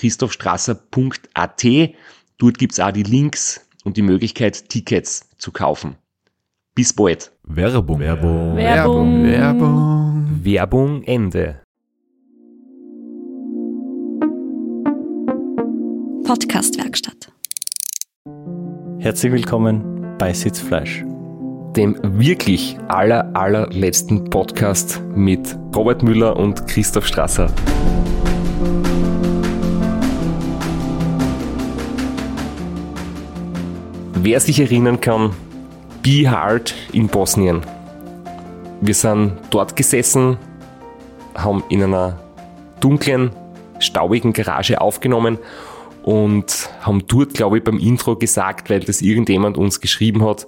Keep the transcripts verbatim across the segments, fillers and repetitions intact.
christoph strasser punkt a t. Dort gibt es auch die Links und die Möglichkeit, Tickets zu kaufen. Bis bald. Werbung. Werbung. Werbung. Werbung. Werbung Ende. Podcast-Werkstatt. Herzlich willkommen bei Sitzfleisch, dem wirklich aller, allerletzten Podcast mit Robert Müller und Christoph Strasser. Wer sich erinnern kann, Bike Hard in Bosnien. Wir sind dort gesessen, haben in einer dunklen, staubigen Garage aufgenommen und haben dort, glaube ich, beim Intro gesagt, weil das irgendjemand uns geschrieben hat,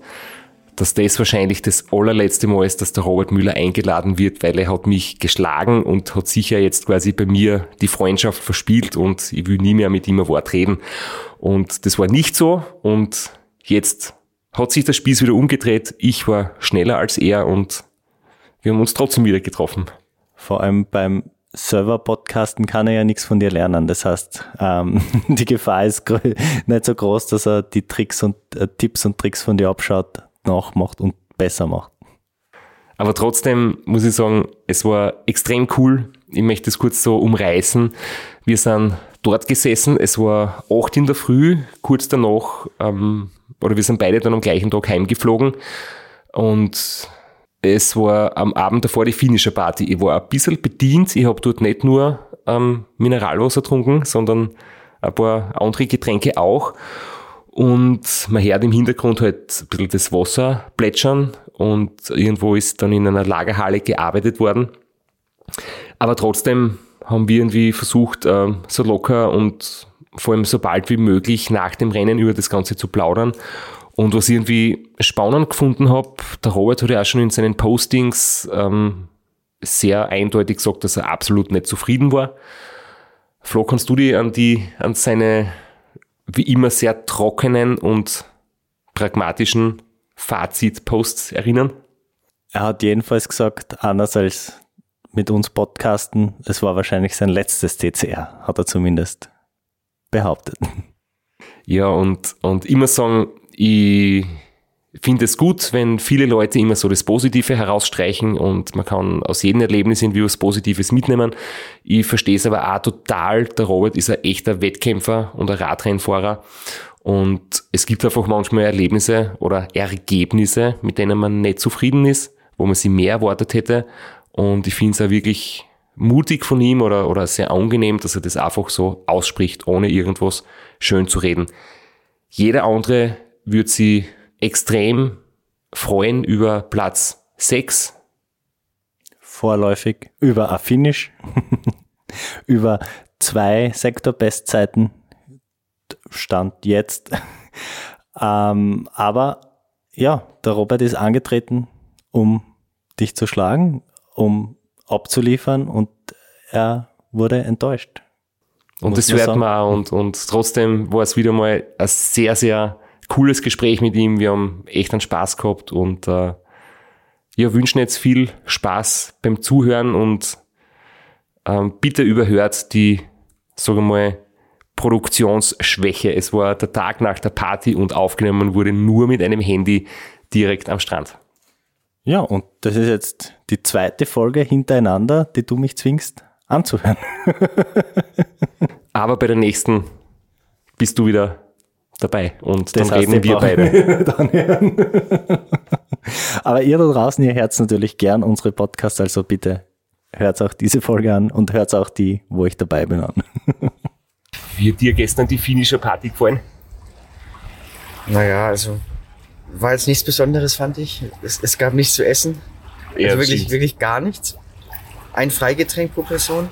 dass das wahrscheinlich das allerletzte Mal ist, dass der Robert Müller eingeladen wird, weil er hat mich geschlagen und hat sicher jetzt quasi bei mir die Freundschaft verspielt und ich will nie mehr mit ihm ein Wort reden. Und das war nicht so und jetzt hat sich das Spieß wieder umgedreht. Ich war schneller als er und wir haben uns trotzdem wieder getroffen. Vor allem beim Server-Podcasten kann er ja nichts von dir lernen. Das heißt, ähm, die Gefahr ist nicht so groß, dass er die Tricks und äh, Tipps und Tricks von dir abschaut, nachmacht und besser macht. Aber trotzdem muss ich sagen, es war extrem cool. Ich möchte es kurz so umreißen. Wir sind dort gesessen, es war acht in der Früh, kurz danach, ähm, oder wir sind beide dann am gleichen Tag heimgeflogen und es war am Abend davor die finnische Party. Ich war ein bisschen bedient, ich habe dort nicht nur ähm, Mineralwasser getrunken, sondern ein paar andere Getränke auch. Und man hört im Hintergrund halt ein bisschen das Wasser plätschern und irgendwo ist dann in einer Lagerhalle gearbeitet worden. Aber trotzdem haben wir irgendwie versucht, so locker und vor allem so bald wie möglich nach dem Rennen über das Ganze zu plaudern. Und was ich irgendwie spannend gefunden habe, der Robert hat ja auch schon in seinen Postings sehr eindeutig gesagt, dass er absolut nicht zufrieden war. Flo, kannst du dich an die, an seine... wie immer sehr trockenen und pragmatischen Fazit-Posts erinnern? Er hat jedenfalls gesagt, anders als mit uns Podcasten, es war wahrscheinlich sein letztes T C R, hat er zumindest behauptet. Ja, und, und immer sagen, ich finde es gut, wenn viele Leute immer so das Positive herausstreichen und man kann aus jedem Erlebnis irgendwie was Positives mitnehmen. Ich verstehe es aber auch total. Der Robert ist ein echter Wettkämpfer und ein Radrennfahrer und es gibt einfach manchmal Erlebnisse oder Ergebnisse, mit denen man nicht zufrieden ist, wo man sich mehr erwartet hätte und ich finde es auch wirklich mutig von ihm oder, oder sehr angenehm, dass er das einfach so ausspricht, ohne irgendwas schön zu reden. Jeder andere würde sie extrem freuen über Platz sechs. Vorläufig über ein Finish, über zwei Sektorbestzeiten Stand jetzt. ähm, aber ja, der Robert ist angetreten, um dich zu schlagen, um abzuliefern und er wurde enttäuscht. Und das hört man auch und, und trotzdem war es wieder mal ein sehr, sehr cooles Gespräch mit ihm, wir haben echt einen Spaß gehabt und äh, ja, wünschen jetzt viel Spaß beim Zuhören und ähm, bitte überhört die, sagen wir mal, Produktionsschwäche. Es war der Tag nach der Party und aufgenommen wurde nur mit einem Handy direkt am Strand. Ja, und das ist jetzt die zweite Folge hintereinander, die du mich zwingst anzuhören. Aber bei der nächsten bist du wieder dabei und das dann heißt, reden wir beide. Dann hören. Aber ihr da draußen, ihr hört natürlich gern unsere Podcasts, also bitte hört auch diese Folge an und hört auch die, wo ich dabei bin, an. Wie hat dir gestern die finnische Party gefallen? Naja, also war jetzt nichts Besonderes, fand ich. Es, es gab nichts zu essen. Ja, also wirklich, wirklich gar nichts. Ein Freigetränk pro Person.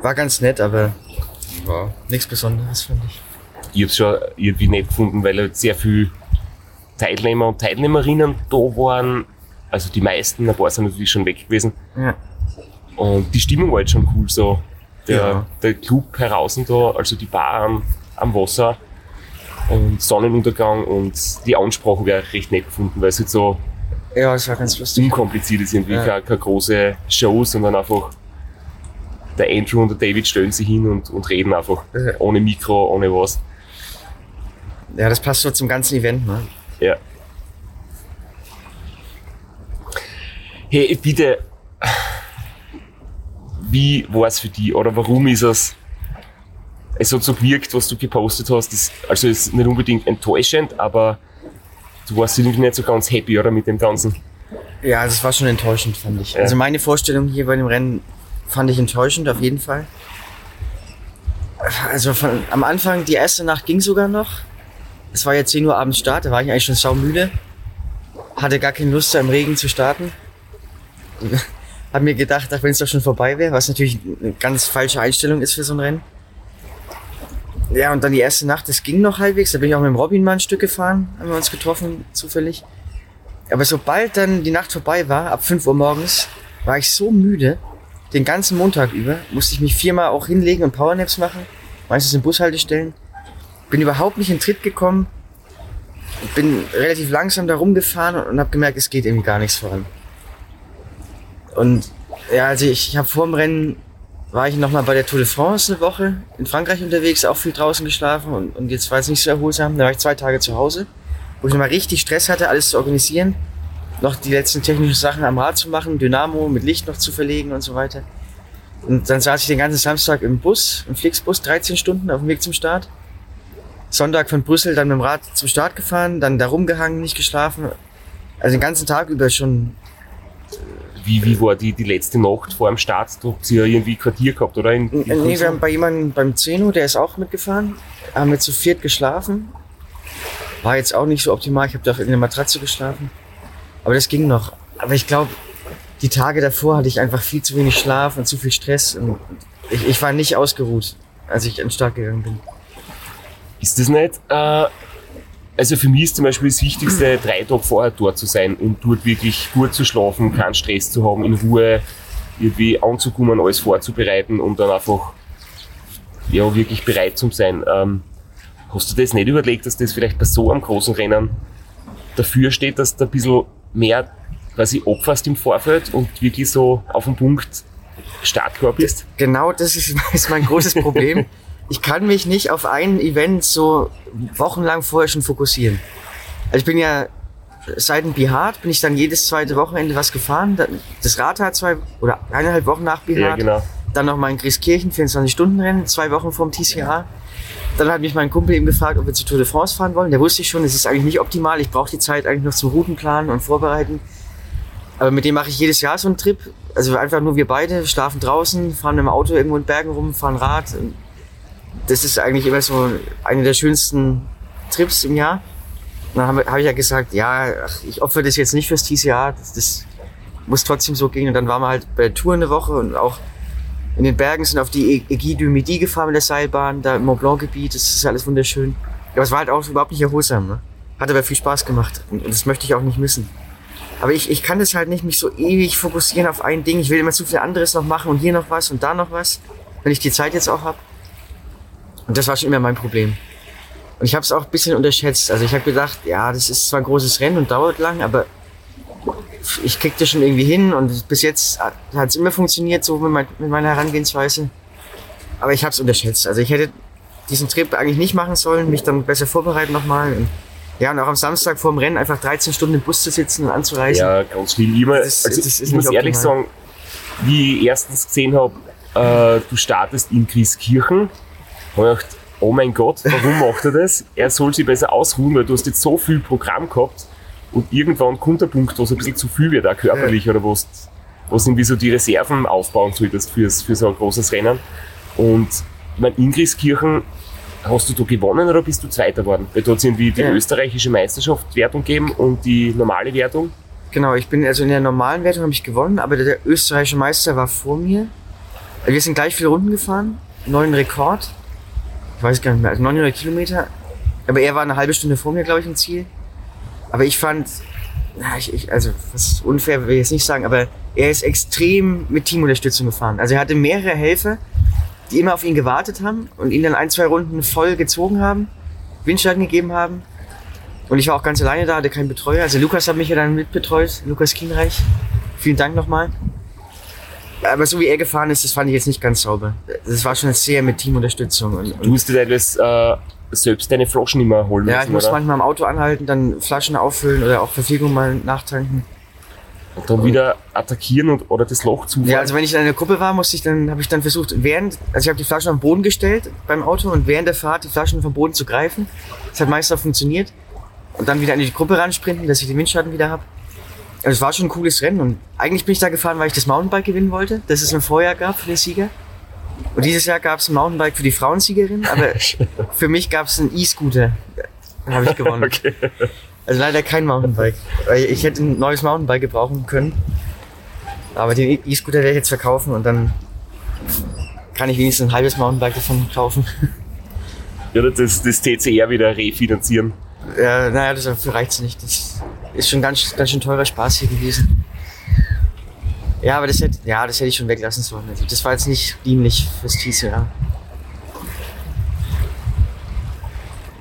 War ganz nett, aber wow, nichts Besonderes, fand ich. Ich hab's schon irgendwie nett gefunden, weil halt sehr viele Teilnehmer und Teilnehmerinnen da waren. Also die meisten, ein paar sind natürlich schon weg gewesen. Ja. Und die Stimmung war jetzt schon cool so. Der, ja. der Club heraus und da, also die Bar am, am Wasser und Sonnenuntergang und die Ansprache wäre recht nett gefunden, weil es jetzt so ja, das war ganz lustig. Unkompliziert ist irgendwie, ja. keine, keine große Show, sondern einfach der Andrew und der David stellen sich hin und, und reden einfach, ja. ohne Mikro, ohne was. Ja, das passt so zum ganzen Event, ne? Ja. Hey, bitte, wie war es für dich oder warum ist es, es hat so gewirkt, was du gepostet hast, das, also es ist nicht unbedingt enttäuschend, aber du warst irgendwie nicht so ganz happy, oder, mit dem Ganzen? Ja, das war schon enttäuschend, fand ich. Ja. Also meine Vorstellung hier bei dem Rennen fand ich enttäuschend, auf jeden Fall. Also von, am Anfang, die erste Nacht ging sogar noch. Es war ja zehn Uhr abends Start, da war ich eigentlich schon saumüde. Hatte gar keine Lust, da im Regen zu starten. Hab mir gedacht, ach, wenn es doch schon vorbei wäre, was natürlich eine ganz falsche Einstellung ist für so ein Rennen. Ja, und dann die erste Nacht, das ging noch halbwegs. Da bin ich auch mit dem Robin mal ein Stück gefahren, haben wir uns getroffen, zufällig. Aber sobald dann die Nacht vorbei war, ab fünf Uhr morgens, war ich so müde, den ganzen Montag über, musste ich mich viermal auch hinlegen und Powernaps machen, meistens in Bushaltestellen. Bin überhaupt nicht in Tritt gekommen, bin relativ langsam da rumgefahren und, und habe gemerkt, es geht irgendwie gar nichts voran. Und ja, also ich, ich habe vor dem Rennen, war ich nochmal bei der Tour de France eine Woche in Frankreich unterwegs, auch viel draußen geschlafen und, und jetzt war es nicht so erholsam. Da war ich zwei Tage zu Hause, wo ich nochmal richtig Stress hatte, alles zu organisieren, noch die letzten technischen Sachen am Rad zu machen, Dynamo mit Licht noch zu verlegen und so weiter. Und dann saß ich den ganzen Samstag im Bus, im Flixbus, dreizehn Stunden auf dem Weg zum Start. Sonntag von Brüssel dann mit dem Rad zum Start gefahren, dann da rumgehangen, nicht geschlafen. Also den ganzen Tag über schon. Wie, wie war die, die letzte Nacht vor dem Start? Da habt ihr irgendwie Quartier gehabt, oder? In, in nee, wir haben bei jemandem, beim Zeno, der ist auch mitgefahren, haben wir zu viert geschlafen. War jetzt auch nicht so optimal, ich habe da in der Matratze geschlafen. Aber das ging noch. Aber ich glaube, die Tage davor hatte ich einfach viel zu wenig Schlaf und zu viel Stress. Und ich, ich war nicht ausgeruht, als ich an den Start gegangen bin. Ist das nicht... Äh Also für mich ist zum Beispiel das Wichtigste, drei Tage vorher dort zu sein und dort wirklich gut zu schlafen, keinen Stress zu haben, in Ruhe irgendwie anzukommen, alles vorzubereiten und dann einfach ja, wirklich bereit zu sein. Ähm, hast du das nicht überlegt, dass das vielleicht bei so einem großen Rennen dafür steht, dass du ein bisschen mehr quasi opferst im Vorfeld und wirklich so auf den Punkt startklar bist? Genau, das ist, ist mein großes Problem. Ich kann mich nicht auf ein Event so wochenlang vorher schon fokussieren. Also ich bin ja seit dem Bihać bin ich dann jedes zweite Wochenende was gefahren. Das Rata hat zwei oder eineinhalb Wochen nach Bihać. Ja, genau. Dann nochmal in Grieskirchen, vierundzwanzig Stunden Rennen, zwei Wochen vorm T C R. Ja. Dann hat mich mein Kumpel eben gefragt, ob wir zur Tour de France fahren wollen. Da wusste ich schon, es ist eigentlich nicht optimal. Ich brauche die Zeit eigentlich noch zum Routenplanen und Vorbereiten. Aber mit dem mache ich jedes Jahr so einen Trip. Also einfach nur wir beide, schlafen draußen, fahren im Auto irgendwo in Bergen rum, fahren Rad. Das ist eigentlich immer so eine der schönsten Trips im Jahr. Und dann habe hab ich ja gesagt, ja, ach, ich opfere das jetzt nicht fürs T C R, das, das muss trotzdem so gehen. Und dann waren wir halt bei der Tour eine Woche und auch in den Bergen sind auf die Aiguille du Midi gefahren mit der Seilbahn, da im Mont Blanc Gebiet, das ist alles wunderschön. Aber es war halt auch überhaupt nicht erholsam, ne? Hat aber viel Spaß gemacht und das möchte ich auch nicht missen. Aber ich, ich kann das halt nicht mich so ewig fokussieren auf ein Ding, ich will immer zu viel anderes noch machen und hier noch was und da noch was, wenn ich die Zeit jetzt auch habe. Und das war schon immer mein Problem. Und ich habe es auch ein bisschen unterschätzt. Also ich habe gedacht, ja, das ist zwar ein großes Rennen und dauert lang, aber ich krieg das schon irgendwie hin. Und bis jetzt hat es immer funktioniert, so mit, mein, mit meiner Herangehensweise. Aber ich habe es unterschätzt. Also ich hätte diesen Trip eigentlich nicht machen sollen, mich dann besser vorbereiten nochmal. Ja, und auch am Samstag vor dem Rennen einfach dreizehn Stunden im Bus zu sitzen und anzureisen. Ja, ganz schlimm. Ich, das, also das ich muss optimal. ehrlich sagen, wie ich erstens gesehen habe, äh, du startest in Grieskirchen. Ich dachte, oh mein Gott, warum macht er das? Er soll sich besser ausruhen, weil du hast jetzt so viel Programm gehabt und irgendwann kommt der Punkt, wo es ein bisschen zu viel wird, auch körperlich, oder wo es irgendwie so die Reserven aufbauen solltest für, für so ein großes Rennen. Und mein, in Grieskirchen, hast du da gewonnen oder bist du Zweiter geworden? Weil da hat es irgendwie die ja. österreichische Meisterschaftswertung gegeben und die normale Wertung. Genau, ich bin also in der normalen Wertung habe ich gewonnen, aber der, der österreichische Meister war vor mir. Wir sind gleich viele Runden gefahren, neuen Rekord. Ich weiß gar nicht mehr, also neunhundert Kilometer. Aber er war eine halbe Stunde vor mir, glaube ich, im Ziel. Aber ich fand, na, ich, ich, also was unfair will ich jetzt nicht sagen, aber er ist extrem mit Teamunterstützung gefahren. Also er hatte mehrere Helfer, die immer auf ihn gewartet haben und ihn dann ein, zwei Runden voll gezogen haben, Windschatten gegeben haben. Und ich war auch ganz alleine da, hatte keinen Betreuer. Also Lukas hat mich ja dann mitbetreut, Lukas Kienreich. Vielen Dank nochmal. Aber so wie er gefahren ist, das fand ich jetzt nicht ganz sauber. Das war schon sehr mit Teamunterstützung. Und, und du musst dir das äh, selbst deine Flaschen immer holen müssen, ja, ich muss oder? Manchmal im Auto anhalten, dann Flaschen auffüllen oder auch Verpflegung mal nachtanken. Und dann wieder attackieren und, oder das Loch zufahren. Ja, also wenn ich in einer Gruppe war, musste ich dann, habe ich dann versucht, während, also ich habe die Flaschen auf den Boden gestellt beim Auto und während der Fahrt die Flaschen vom Boden zu greifen. Das hat meistens auch funktioniert. Und dann wieder in die Gruppe ransprinten, dass ich den Windschatten wieder habe. Also es war schon ein cooles Rennen und eigentlich bin ich da gefahren, weil ich das Mountainbike gewinnen wollte, das es im Vorjahr gab für den Sieger. Und dieses Jahr gab es ein Mountainbike für die Frauensiegerin, aber für mich gab es einen E-Scooter. Dann habe ich gewonnen. Okay. Also leider kein Mountainbike. Ich hätte ein neues Mountainbike gebrauchen können. Aber den E-Scooter werde ich jetzt verkaufen und dann kann ich wenigstens ein halbes Mountainbike davon kaufen. Ja, das, das T C R wieder refinanzieren. Ja, naja, dafür reicht es nicht. Das ist schon ganz, ganz schön teurer Spaß hier gewesen. Ja, aber das hätte, ja, das hätte ich schon weglassen sollen. Also das war jetzt nicht dienlich fürs T C R.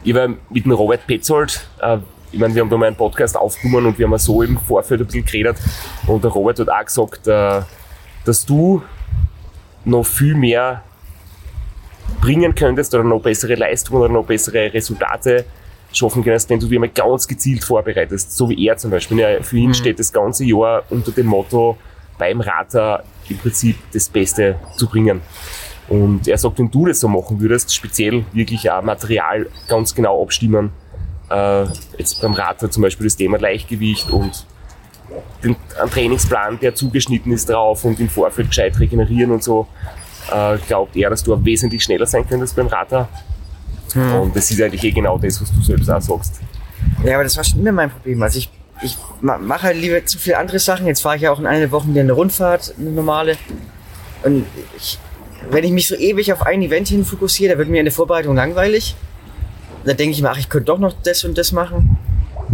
Ich war mit dem Robert Petzold. Äh, Ich meine, wir haben da mal einen Podcast aufgenommen und wir haben so im Vorfeld ein bisschen geredet. Und der Robert hat auch gesagt, dass du noch viel mehr bringen könntest oder noch bessere Leistungen oder noch bessere Resultate schaffen könntest, wenn du dir mal ganz gezielt vorbereitest. So wie er zum Beispiel. Für ihn steht das ganze Jahr unter dem Motto, beim Rata im Prinzip das Beste zu bringen. Und er sagt, wenn du das so machen würdest, speziell wirklich auch Material ganz genau abstimmen, jetzt beim Rata zum Beispiel das Thema Leichtgewicht und den, einen Trainingsplan, der zugeschnitten ist drauf und im Vorfeld gescheit regenerieren und so, äh, glaubt er, dass du wesentlich schneller sein könntest beim Rata. Hm. Und das ist eigentlich eh genau das, was du selbst auch sagst. Ja, aber das war schon immer mein Problem. Also ich, ich mache halt lieber zu viele andere Sachen. Jetzt fahre ich ja auch in einer Woche wieder eine Rundfahrt, eine normale. Und ich, wenn ich mich so ewig auf ein Event hin fokussiere, da wird mir in der Vorbereitung langweilig. Da denke ich mir, ach, ich könnte doch noch das und das machen.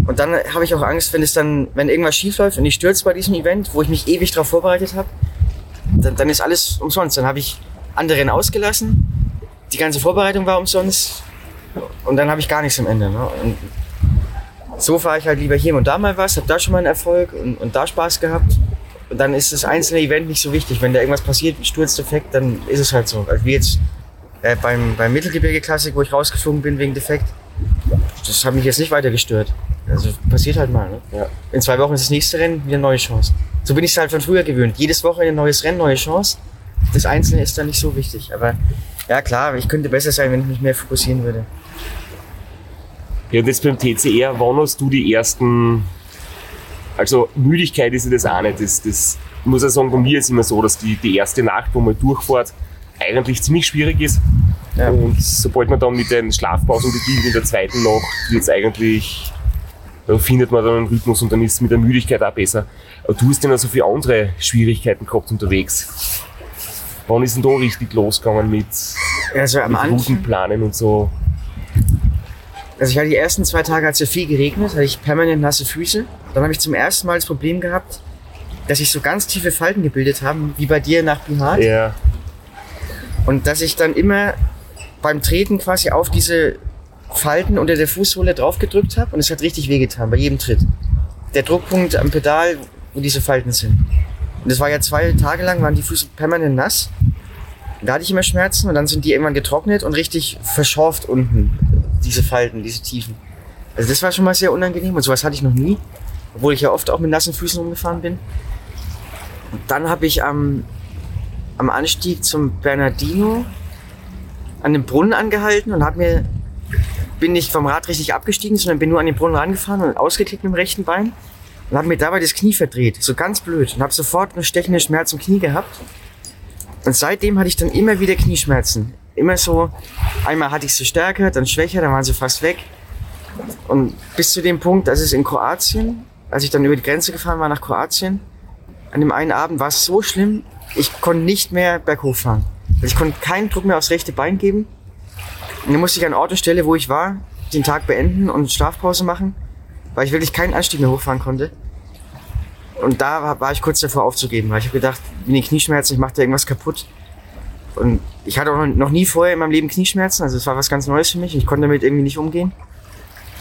Und dann habe ich auch Angst, wenn es dann, wenn irgendwas schief läuft und ich stürze bei diesem Event, wo ich mich ewig darauf vorbereitet habe, dann, dann ist alles umsonst. Dann habe ich anderen ausgelassen, die ganze Vorbereitung war umsonst und dann habe ich gar nichts am Ende. Ne? Und so fahre ich halt lieber hier und da mal was, habe da schon mal einen Erfolg und, und da Spaß gehabt. Und dann ist das einzelne Event nicht so wichtig. Wenn da irgendwas passiert, ein Sturzdefekt, dann ist es halt so. Also wie jetzt Äh, beim, beim Mittelgebirge-Klassik, wo ich rausgeflogen bin wegen Defekt, das hat mich jetzt nicht weiter gestört. Also passiert halt mal. Ne? Ja. In zwei Wochen ist das nächste Rennen, wieder neue Chance. So bin ich es halt von früher gewöhnt. Jedes Wochenende ein neues Rennen, neue Chance. Das Einzelne ist dann nicht so wichtig. Aber ja klar, ich könnte besser sein, wenn ich mich mehr fokussieren würde. Ja, und jetzt beim T C R, wann hast du die ersten... Also Müdigkeit ist ja das auch nicht. Das, das muss ich sagen, bei mir ist es immer so, dass die, die erste Nacht, wo man durchfährt, eigentlich ziemlich schwierig ist. Ja. Und sobald man dann mit den Schlafpausen beginnt, in der zweiten Nacht, wird's eigentlich, da findet man dann einen Rhythmus und dann ist es mit der Müdigkeit auch besser. Aber du hast ja noch so viele andere Schwierigkeiten gehabt unterwegs. Wann ist denn da richtig losgegangen mit, also mit Routenplanen und so? Also ich hatte die ersten zwei Tage, als es viel geregnet, hatte ich permanent nasse Füße. Dann habe ich zum ersten Mal das Problem gehabt, dass sich so ganz tiefe Falten gebildet haben, wie bei dir nach Bihać. Ja. Und dass ich dann immer beim Treten quasi auf diese Falten unter der Fußsohle draufgedrückt habe und es hat richtig wehgetan bei jedem Tritt. Der Druckpunkt am Pedal, wo diese Falten sind. Und das war ja zwei Tage lang, waren die Füße permanent nass. Da hatte ich immer Schmerzen und dann sind die irgendwann getrocknet und richtig verschorft unten, diese Falten, diese Tiefen. Also das war schon mal sehr unangenehm und sowas hatte ich noch nie, obwohl ich ja oft auch mit nassen Füßen rumgefahren bin. Und dann habe ich am... Ähm, Am Anstieg zum Bernardino an dem Brunnen angehalten und hab mir, bin nicht vom Rad richtig abgestiegen, sondern bin nur an den Brunnen rangefahren und ausgeklickt mit dem rechten Bein und habe mir dabei das Knie verdreht, so ganz blöd, und habe sofort einen stechenden Schmerz im Knie gehabt. Und seitdem hatte ich dann immer wieder Knieschmerzen, immer so, einmal hatte ich sie stärker, dann schwächer, dann waren sie fast weg. Und bis zu dem Punkt, als es in Kroatien, als ich dann über die Grenze gefahren war nach Kroatien, an dem einen Abend war es so schlimm, ich konnte nicht mehr berghoch fahren. Also ich konnte keinen Druck mehr aufs rechte Bein geben. Und dann musste ich an Ort und Stelle, wo ich war, den Tag beenden und Schlafpause machen, weil ich wirklich keinen Anstieg mehr hochfahren konnte. Und da war, war ich kurz davor aufzugeben, weil ich habe gedacht, mit den Knieschmerzen, ich mache da irgendwas kaputt. Und ich hatte auch noch nie vorher in meinem Leben Knieschmerzen, also es war was ganz Neues für mich und ich konnte damit irgendwie nicht umgehen.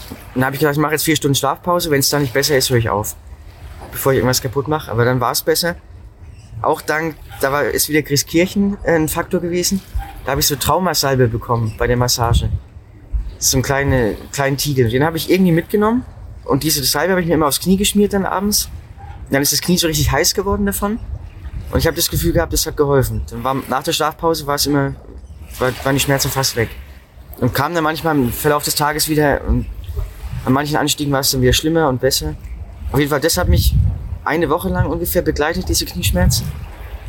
Und dann habe ich gedacht, ich mache jetzt vier Stunden Schlafpause, wenn es da nicht besser ist, höre ich auf, bevor ich irgendwas kaputt mache. Aber dann war es besser. Auch dank, da war, ist wieder Grieskirchen ein Faktor gewesen. Da habe ich so Traumasalbe bekommen bei der Massage. So einen kleinen, kleinen Tiegel. Den habe ich irgendwie mitgenommen. Und diese Salbe habe ich mir immer aufs Knie geschmiert dann abends. Und dann ist das Knie so richtig heiß geworden davon. Und ich habe das Gefühl gehabt, das hat geholfen. Dann war, nach der Schlafpause war es immer, war, waren die Schmerzen fast weg. Und kamen dann manchmal im Verlauf des Tages wieder. Und an manchen Anstiegen war es dann wieder schlimmer und besser. Auf jeden Fall, das hat mich eine Woche lang ungefähr begleitet, diese Knieschmerzen.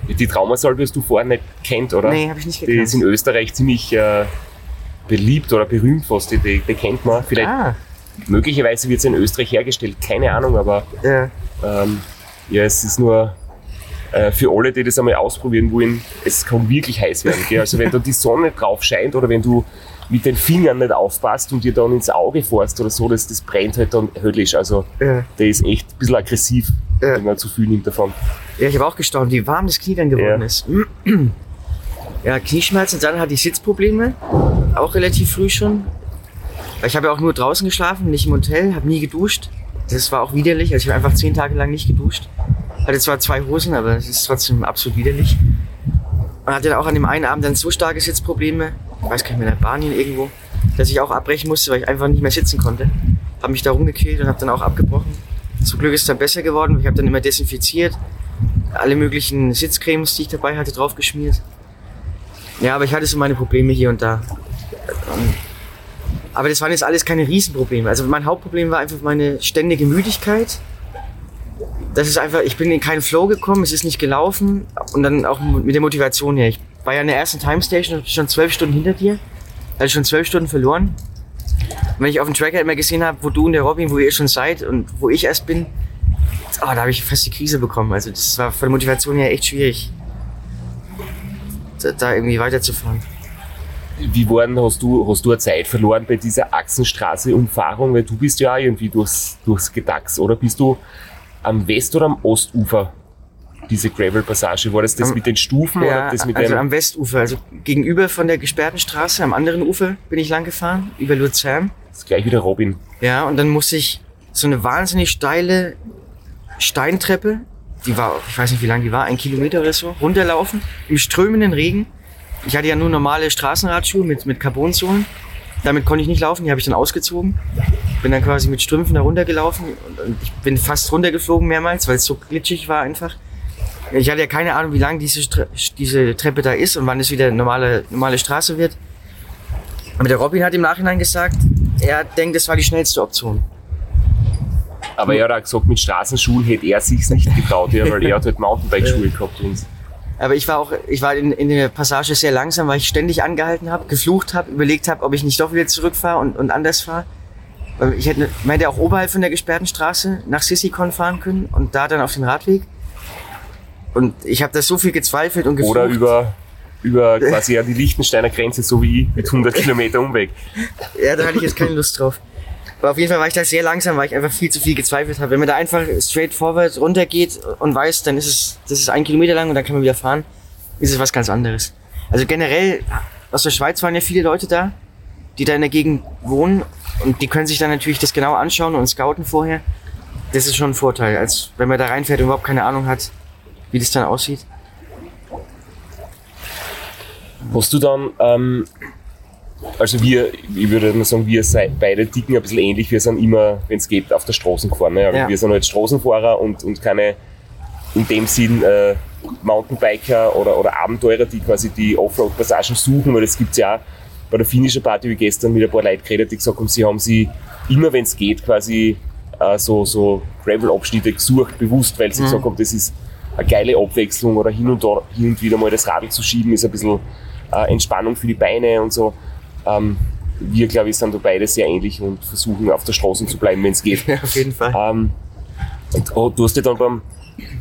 Die Traumasalbe hast du vorher nicht kennt, oder? Nee, habe ich nicht gekannt. Die ist in Österreich ziemlich äh, beliebt oder berühmt fast, die, die, die kennt man. Vielleicht, ah. Möglicherweise wird sie in Österreich hergestellt, keine Ahnung, aber ja, ähm, ja es ist nur äh, für alle, die das einmal ausprobieren wollen, es kann wirklich heiß werden. Gell? Also wenn da die Sonne drauf scheint oder wenn du mit den Fingern nicht aufpasst und dir dann ins Auge fährst oder so, das, das brennt halt dann höllisch. Also ja, der ist echt ein bisschen aggressiv, ja, wenn man zu viel nimmt davon. Ja, ich habe auch gestaunt, wie warm das Knie dann geworden ja. ist. Ja, Knieschmerzen, dann hatte ich Sitzprobleme, auch relativ früh schon. Ich habe ja auch nur draußen geschlafen, nicht im Hotel, habe nie geduscht. Das war auch widerlich, also ich habe einfach zehn Tage lang nicht geduscht. Hatte zwar zwei Hosen, aber es ist trotzdem absolut widerlich. Und hatte dann auch an dem einen Abend dann so starke Sitzprobleme, ich weiß gar nicht mehr, in Albanien irgendwo, dass ich auch abbrechen musste, weil ich einfach nicht mehr sitzen konnte. Habe mich da rumgequält und habe dann auch abgebrochen. Zum Glück ist es dann besser geworden. Ich habe dann immer desinfiziert, alle möglichen Sitzcremes, die ich dabei hatte, draufgeschmiert. Ja, aber ich hatte so meine Probleme hier und da. Aber das waren jetzt alles keine Riesenprobleme. Also mein Hauptproblem war einfach meine ständige Müdigkeit. Das ist einfach, ich bin in keinen Flow gekommen, es ist nicht gelaufen. Und dann auch mit der Motivation her. Ich war ja in der ersten Time Station schon zwölf Stunden hinter dir, also schon zwölf Stunden verloren. Und wenn ich auf dem Tracker immer gesehen habe, wo du und der Robin, wo ihr schon seid und wo ich erst bin, oh, da habe ich fast die Krise bekommen. Also das war von der Motivation her echt schwierig, da, da irgendwie weiterzufahren. Wie waren, hast du, hast du eine Zeit verloren bei dieser Achsenstraße-Umfahrung? Weil du bist ja auch irgendwie durchs, durchs Gedachs, oder? Bist du am West- oder am Ostufer? Diese Gravel-Passage, war das das am, mit den Stufen? Ja, oder das mit also am Westufer, also gegenüber von der gesperrten Straße, am anderen Ufer bin ich lang gefahren, über Luzern. Das ist gleich wieder Robin. Ja, und dann musste ich so eine wahnsinnig steile Steintreppe, die war, ich weiß nicht wie lang die war, ein Kilometer oder so, runterlaufen, im strömenden Regen. Ich hatte ja nur normale Straßenradschuhe mit, mit Carbonsohlen, damit konnte ich nicht laufen, die habe ich dann ausgezogen. Bin dann quasi mit Strümpfen da runtergelaufen und, und ich bin fast runtergeflogen mehrmals, weil es so glitschig war einfach. Ich hatte ja keine Ahnung, wie lang diese, diese Treppe da ist und wann es wieder eine normale, normale Straße wird. Aber der Robin hat im Nachhinein gesagt, er denkt, das war die schnellste Option. Aber er hat auch gesagt, mit Straßenschuhen hätte er sich's nicht getraut, ja, weil er hat halt Mountainbike-Schuhe gehabt. Und aber ich war auch, ich war in, in der Passage sehr langsam, weil ich ständig angehalten habe, geflucht habe, überlegt habe, ob ich nicht doch wieder zurückfahre und, und anders fahre. Ich hätte, man hätte auch oberhalb von der gesperrten Straße nach Sissikon fahren können und da dann auf den Radweg. Und ich habe da so viel gezweifelt und geflucht. Oder über, über quasi an die Liechtensteiner Grenze, so wie ich, mit hundert Kilometer Umweg. Ja, da hatte ich jetzt keine Lust drauf. Aber auf jeden Fall war ich da sehr langsam, weil ich einfach viel zu viel gezweifelt habe. Wenn man da einfach straight forward runtergeht und weiß, dann ist es, das ist ein Kilometer lang und dann kann man wieder fahren, ist es was ganz anderes. Also generell, aus der Schweiz waren ja viele Leute da, die da in der Gegend wohnen und die können sich dann natürlich das genau anschauen und scouten vorher. Das ist schon ein Vorteil, als wenn man da reinfährt und überhaupt keine Ahnung hat, wie das dann aussieht. Hast du dann, ähm, also wir, ich würde mal sagen, wir sind beide Dicken ein bisschen ähnlich, wir sind immer, wenn es geht, auf der Straße gefahren. Ne? Ja. Wir sind halt Straßenfahrer und, und keine, in dem Sinn, äh, Mountainbiker oder, oder Abenteurer, die quasi die Offroad-Passagen suchen, weil das gibt es ja auch. bei der finnischen Party wie gestern mit ein paar Leuten geredet, die gesagt haben, sie haben sich immer, wenn es geht, quasi äh, so, so Gravel-Abschnitte gesucht, bewusst, weil sie mhm. gesagt haben, das ist eine geile Abwechslung oder hin und, da, hin und wieder mal das Radl zu schieben, ist ein bisschen äh, Entspannung für die Beine und so. Ähm, wir, glaube ich, sind da beide sehr ähnlich und versuchen auf der Straße zu bleiben, wenn es geht. Ja, auf jeden Fall. Ähm, und, oh, du hast ja dann beim,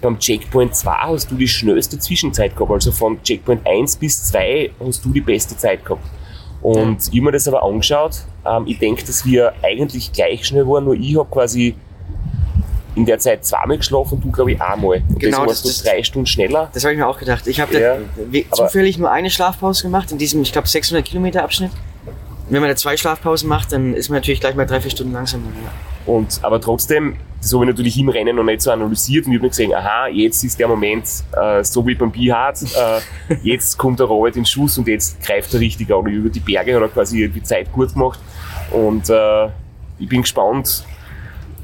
beim Checkpoint zwei hast du die schnellste Zwischenzeit gehabt, also von Checkpoint eins bis zwei hast du die beste Zeit gehabt. Und ja. Ich habe mir das aber angeschaut, ähm, ich denke, dass wir eigentlich gleich schnell waren, nur ich habe quasi in der Zeit zweimal geschlafen und du, glaube ich, einmal. Und genau, das warst du drei Stunden schneller. Das habe ich mir auch gedacht. Ich habe ja, zufällig nur eine Schlafpause gemacht in diesem, ich glaube, sechshundert Kilometer Abschnitt. Wenn man da zwei Schlafpausen macht, dann ist man natürlich gleich mal drei, vier Stunden langsamer. Und, aber trotzdem, das habe ich natürlich im Rennen noch nicht so analysiert und ich habe mir gesehen, aha, jetzt ist der Moment, äh, so wie beim Bihać, äh, jetzt kommt der Robert in Schuss und jetzt greift er richtig an. Über die Berge hat er quasi die Zeit gut gemacht und äh, ich bin gespannt,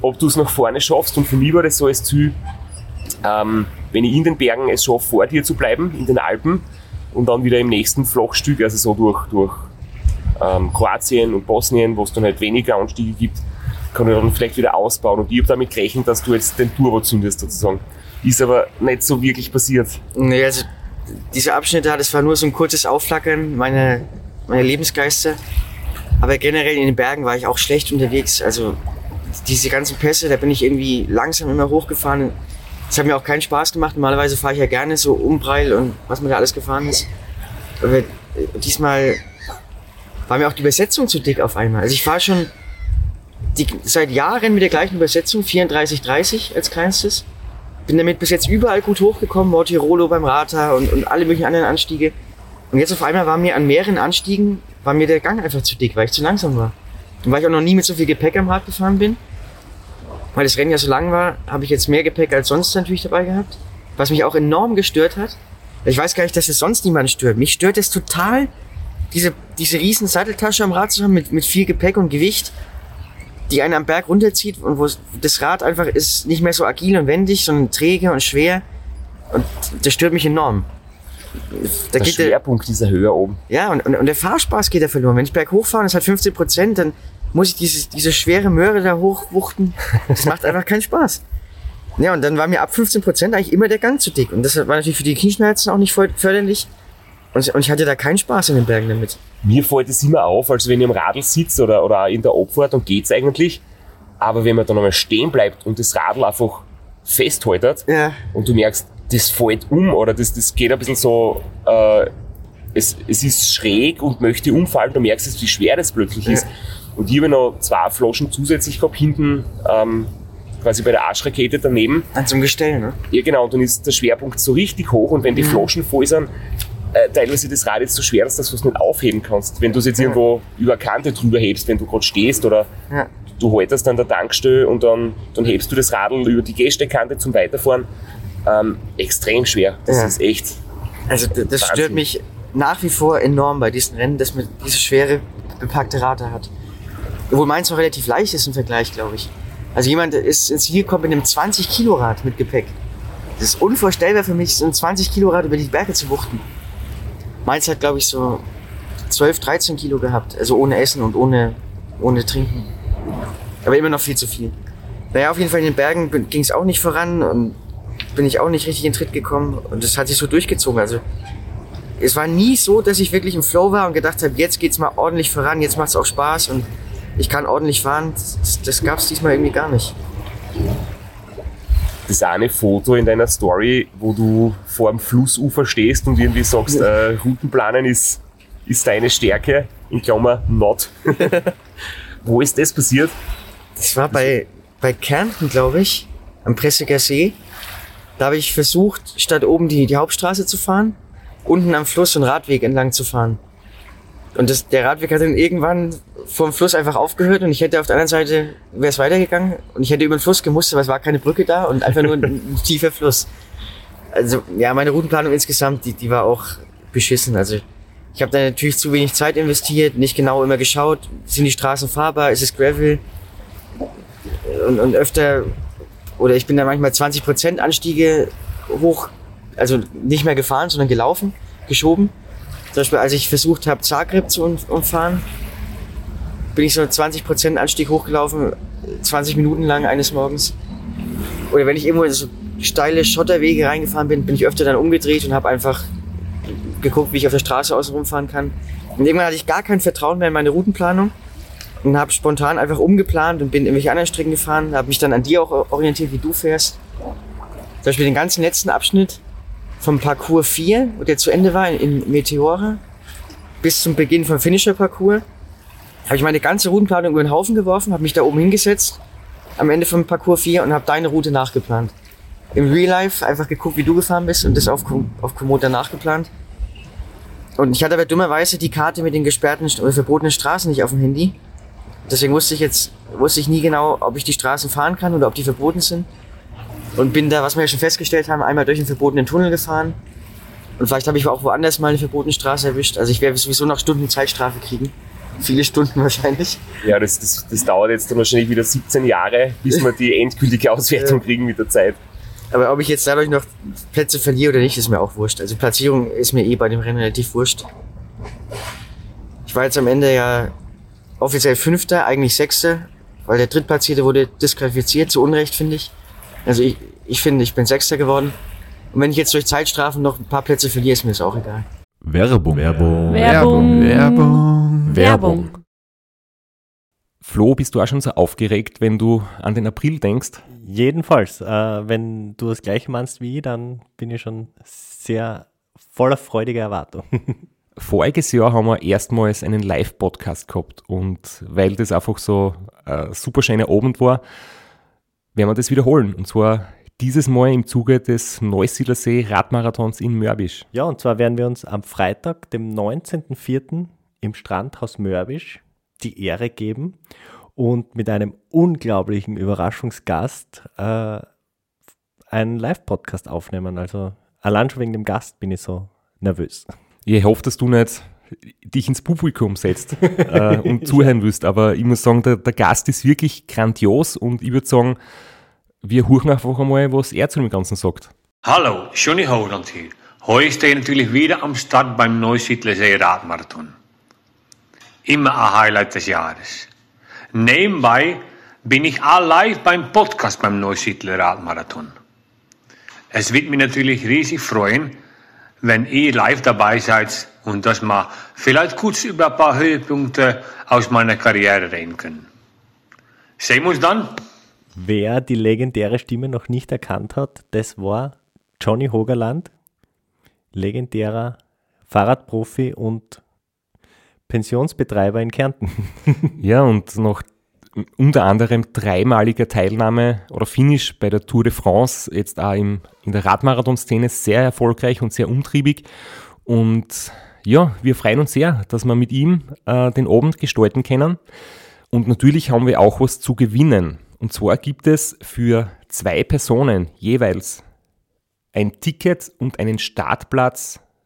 ob du es nach vorne schaffst. Und für mich war das so als Ziel, ähm, wenn ich in den Bergen es schaffe, vor dir zu bleiben, in den Alpen und dann wieder im nächsten Flachstück, also so durch, durch ähm, Kroatien und Bosnien, wo es dann halt weniger Anstiege gibt, kann ich dann vielleicht wieder ausbauen. Und ich habe damit gerechnet, dass du jetzt den Turbo zündest sozusagen. Ist aber nicht so wirklich passiert. Nee, also dieser Abschnitt da, das war nur so ein kurzes Aufflackern meiner meine Lebensgeister. Aber generell in den Bergen war ich auch schlecht unterwegs. Also diese ganzen Pässe, da bin ich irgendwie langsam immer hochgefahren. Das hat mir auch keinen Spaß gemacht. Normalerweise fahre ich ja gerne so Umbrail und was man da alles gefahren ist. Aber diesmal war mir auch die Übersetzung zu dick auf einmal. Also ich fahre schon die, seit Jahren mit der gleichen Übersetzung, vierunddreißig dreißig als kleinstes. Bin damit bis jetzt überall gut hochgekommen, Mortirolo beim Rata und, und alle möglichen anderen Anstiege. Und jetzt auf einmal war mir an mehreren Anstiegen, war mir der Gang einfach zu dick, weil ich zu langsam war. Und weil ich auch noch nie mit so viel Gepäck am Rad gefahren bin, weil das Rennen ja so lang war, habe ich jetzt mehr Gepäck als sonst natürlich dabei gehabt, was mich auch enorm gestört hat. Ich weiß gar nicht, dass es sonst niemanden stört. Mich stört es total, diese, diese riesen Satteltasche am Rad zu haben mit, mit viel Gepäck und Gewicht, die einen am Berg runterzieht und wo das Rad einfach ist nicht mehr so agil und wendig, sondern träge und schwer. Und das stört mich enorm. Da der geht Schwerpunkt dieser Höhe oben. Ja, und, und, und der Fahrspaß geht da verloren. Wenn ich berghoch fahre und es hat fünfzehn Prozent, dann muss ich diese, diese schwere Möhre da hochwuchten. Das macht einfach keinen Spaß. Ja, und dann war mir ab fünfzehn Prozent eigentlich immer der Gang zu dick. Und das war natürlich für die Knieschmerzen auch nicht förderlich. Und, und ich hatte da keinen Spaß in den Bergen damit. Mir fällt es immer auf, also wenn ich am Radl sitze oder, oder in der Abfahrt, dann geht's eigentlich. Aber wenn man dann einmal stehen bleibt und das Radl einfach festhaltet, ja, und du merkst, das fällt um oder das, das geht ein bisschen so, äh, es, es ist schräg und möchte umfallen, du merkst, wie schwer das plötzlich ja. ist. Und ich habe noch zwei Flaschen zusätzlich gehabt, hinten ähm, quasi bei der Arschrakete daneben. An so einem Gestell, ne? Ja genau, und dann ist der Schwerpunkt so richtig hoch und wenn die mhm. Flaschen voll sind, äh, teilweise das Rad jetzt so schwer ist, dass du es nicht aufheben kannst. Wenn du es jetzt ja. irgendwo über Kante drüber hebst, wenn du gerade stehst oder ja. du haltest an der Tankstelle und dann, dann hebst du das Radl über die Gehsteigkante zum Weiterfahren. Ähm, extrem schwer. Das ja. ist echt. Also das Wahnsinn. Stört mich nach wie vor enorm bei diesen Rennen, dass man diese schwere bepackte Rate hat. Obwohl meins noch relativ leicht ist im Vergleich, glaube ich. Also jemand ist ins Ziel gekommen mit einem zwanzig Kilo Rad mit Gepäck. Das ist unvorstellbar für mich, so ein zwanzig Kilo Rad über die Berge zu wuchten. Meins hat, glaube ich, so zwölf, dreizehn Kilo gehabt. Also ohne Essen und ohne, ohne Trinken. Aber immer noch viel zu viel. Naja, auf jeden Fall in den Bergen ging es auch nicht voran und bin ich auch nicht richtig in Tritt gekommen und das hat sich so durchgezogen. Also es war nie so, dass ich wirklich im Flow war und gedacht habe, jetzt geht's mal ordentlich voran, jetzt macht's auch Spaß und ich kann ordentlich fahren. Das, das gab's diesmal irgendwie gar nicht. Das eine Foto in deiner Story, wo du vor dem Flussufer stehst und irgendwie sagst, äh, Routenplanen ist, ist deine Stärke, in Klammer not. Wo ist das passiert? Das war bei, bei Kärnten, glaube ich, am Pressegger See. Da habe ich versucht, statt oben die, die Hauptstraße zu fahren, unten am Fluss einen Radweg entlang zu fahren. Und das, der Radweg hat dann irgendwann vom Fluss einfach aufgehört und ich hätte auf der anderen Seite, wäre es weitergegangen und ich hätte über den Fluss gemusst, aber es war keine Brücke da und einfach nur ein, ein tiefer Fluss. Also ja, meine Routenplanung insgesamt, die, die war auch beschissen. Also ich habe da natürlich zu wenig Zeit investiert, nicht genau immer geschaut, sind die Straßen fahrbar, ist es Gravel und, und öfter... Oder ich bin da manchmal zwanzig Prozent Anstiege hoch, also nicht mehr gefahren, sondern gelaufen, geschoben. Zum Beispiel, als ich versucht habe, Zagreb zu umfahren, bin ich so einen zwanzig Prozent Anstieg hochgelaufen, zwanzig Minuten lang eines Morgens. Oder wenn ich irgendwo in so steile Schotterwege reingefahren bin, bin ich öfter dann umgedreht und habe einfach geguckt, wie ich auf der Straße außen rumfahren kann. Und irgendwann hatte ich gar kein Vertrauen mehr in meine Routenplanung und habe spontan einfach umgeplant und bin irgendwelche anderen Strecken gefahren, habe mich dann an dir auch orientiert, wie du fährst. Zum Beispiel den ganzen letzten Abschnitt vom Parcours vier, wo der zu Ende war, in Meteora, bis zum Beginn vom Finisher-Parcours, habe ich meine ganze Routenplanung über den Haufen geworfen, habe mich da oben hingesetzt am Ende vom Parcours vier und habe deine Route nachgeplant. Im Real Life einfach geguckt, wie du gefahren bist und das auf, Kom- auf Komoot danach geplant. Und ich hatte aber dummerweise die Karte mit den gesperrten oder verbotenen Straßen nicht auf dem Handy. Deswegen wusste ich jetzt, wusste ich nie genau, ob ich die Straßen fahren kann oder ob die verboten sind. Und bin da, was wir ja schon festgestellt haben, einmal durch einen verbotenen Tunnel gefahren. Und vielleicht habe ich auch woanders mal eine verbotene Straße erwischt. Also ich werde sowieso noch Stunden Zeitstrafe kriegen. Viele Stunden wahrscheinlich. Ja, das, das, das dauert jetzt dann wahrscheinlich wieder siebzehn Jahre, bis wir die endgültige Auswertung kriegen mit der Zeit. Aber ob ich jetzt dadurch noch Plätze verliere oder nicht, ist mir auch wurscht. Also Platzierung ist mir eh bei dem Rennen relativ wurscht. Ich war jetzt am Ende ja offiziell Fünfter, eigentlich Sechster, weil der Drittplatzierte wurde disqualifiziert, zu Unrecht, finde ich. Also ich, ich finde, ich bin Sechster geworden. Und wenn ich jetzt durch Zeitstrafen noch ein paar Plätze verliere, ist mir das auch egal. Werbung. Werbung. Werbung. Werbung. Werbung. Flo, bist du auch schon so aufgeregt, wenn du an den April denkst? Jedenfalls. Äh, wenn du das Gleiche meinst wie ich, dann bin ich schon sehr voller freudiger Erwartung. Voriges Jahr haben wir erstmals einen Live-Podcast gehabt und weil das einfach so ein super schöner Abend war, werden wir das wiederholen. Und zwar dieses Mal im Zuge des Neusiedlersee Radmarathons in Mörbisch. Ja, und zwar werden wir uns am Freitag, dem neunzehnten vierten im Strandhaus Mörbisch die Ehre geben und mit einem unglaublichen Überraschungsgast äh, einen Live-Podcast aufnehmen. Also allein schon wegen dem Gast bin ich so nervös. Ich hoffe, dass du nicht dich ins Publikum setzt äh, und zuhören willst, aber ich muss sagen, der, der Gast ist wirklich grandios und ich würde sagen, wir hören einfach einmal, was er zu dem Ganzen sagt. Hallo, Johnny Hoogerland hier. Heute stehe ich natürlich wieder am Start beim Neusiedlersee Radmarathon. Immer ein Highlight des Jahres. Nebenbei bin ich auch live beim Podcast beim Neusiedler Radmarathon. Es wird mich natürlich riesig freuen, wenn ihr live dabei seid und dass wir vielleicht kurz über ein paar Höhepunkte aus meiner Karriere reden können. Sehen wir uns dann. Wer die legendäre Stimme noch nicht erkannt hat, das war Johnny Hoogerland, legendärer Fahrradprofi und Pensionsbetreiber in Kärnten. Ja, und noch unter anderem dreimaliger Teilnahme oder Finish bei der Tour de France, jetzt auch im, in der Radmarathon-Szene sehr erfolgreich und sehr umtriebig. Und ja, wir freuen uns sehr, dass wir mit ihm äh, den Abend gestalten können. Und natürlich haben wir auch was zu gewinnen. Und zwar gibt es für zwei Personen jeweils ein Ticket und einen Startplatz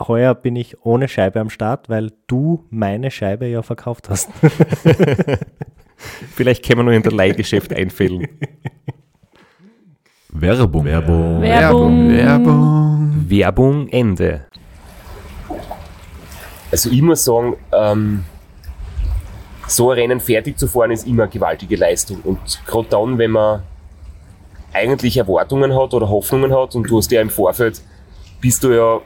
Heuer bin ich ohne Scheibe am Start, weil du meine Scheibe ja verkauft hast. Vielleicht können wir nur in der Leihgeschäft einfällen. Werbung. Werbung. Werbung. Werbung. Werbung Ende. Also ich muss sagen, ähm, so ein Rennen fertig zu fahren ist immer eine gewaltige Leistung. Und gerade dann, wenn man eigentlich Erwartungen hat oder Hoffnungen hat und du hast ja im Vorfeld, bist du ja,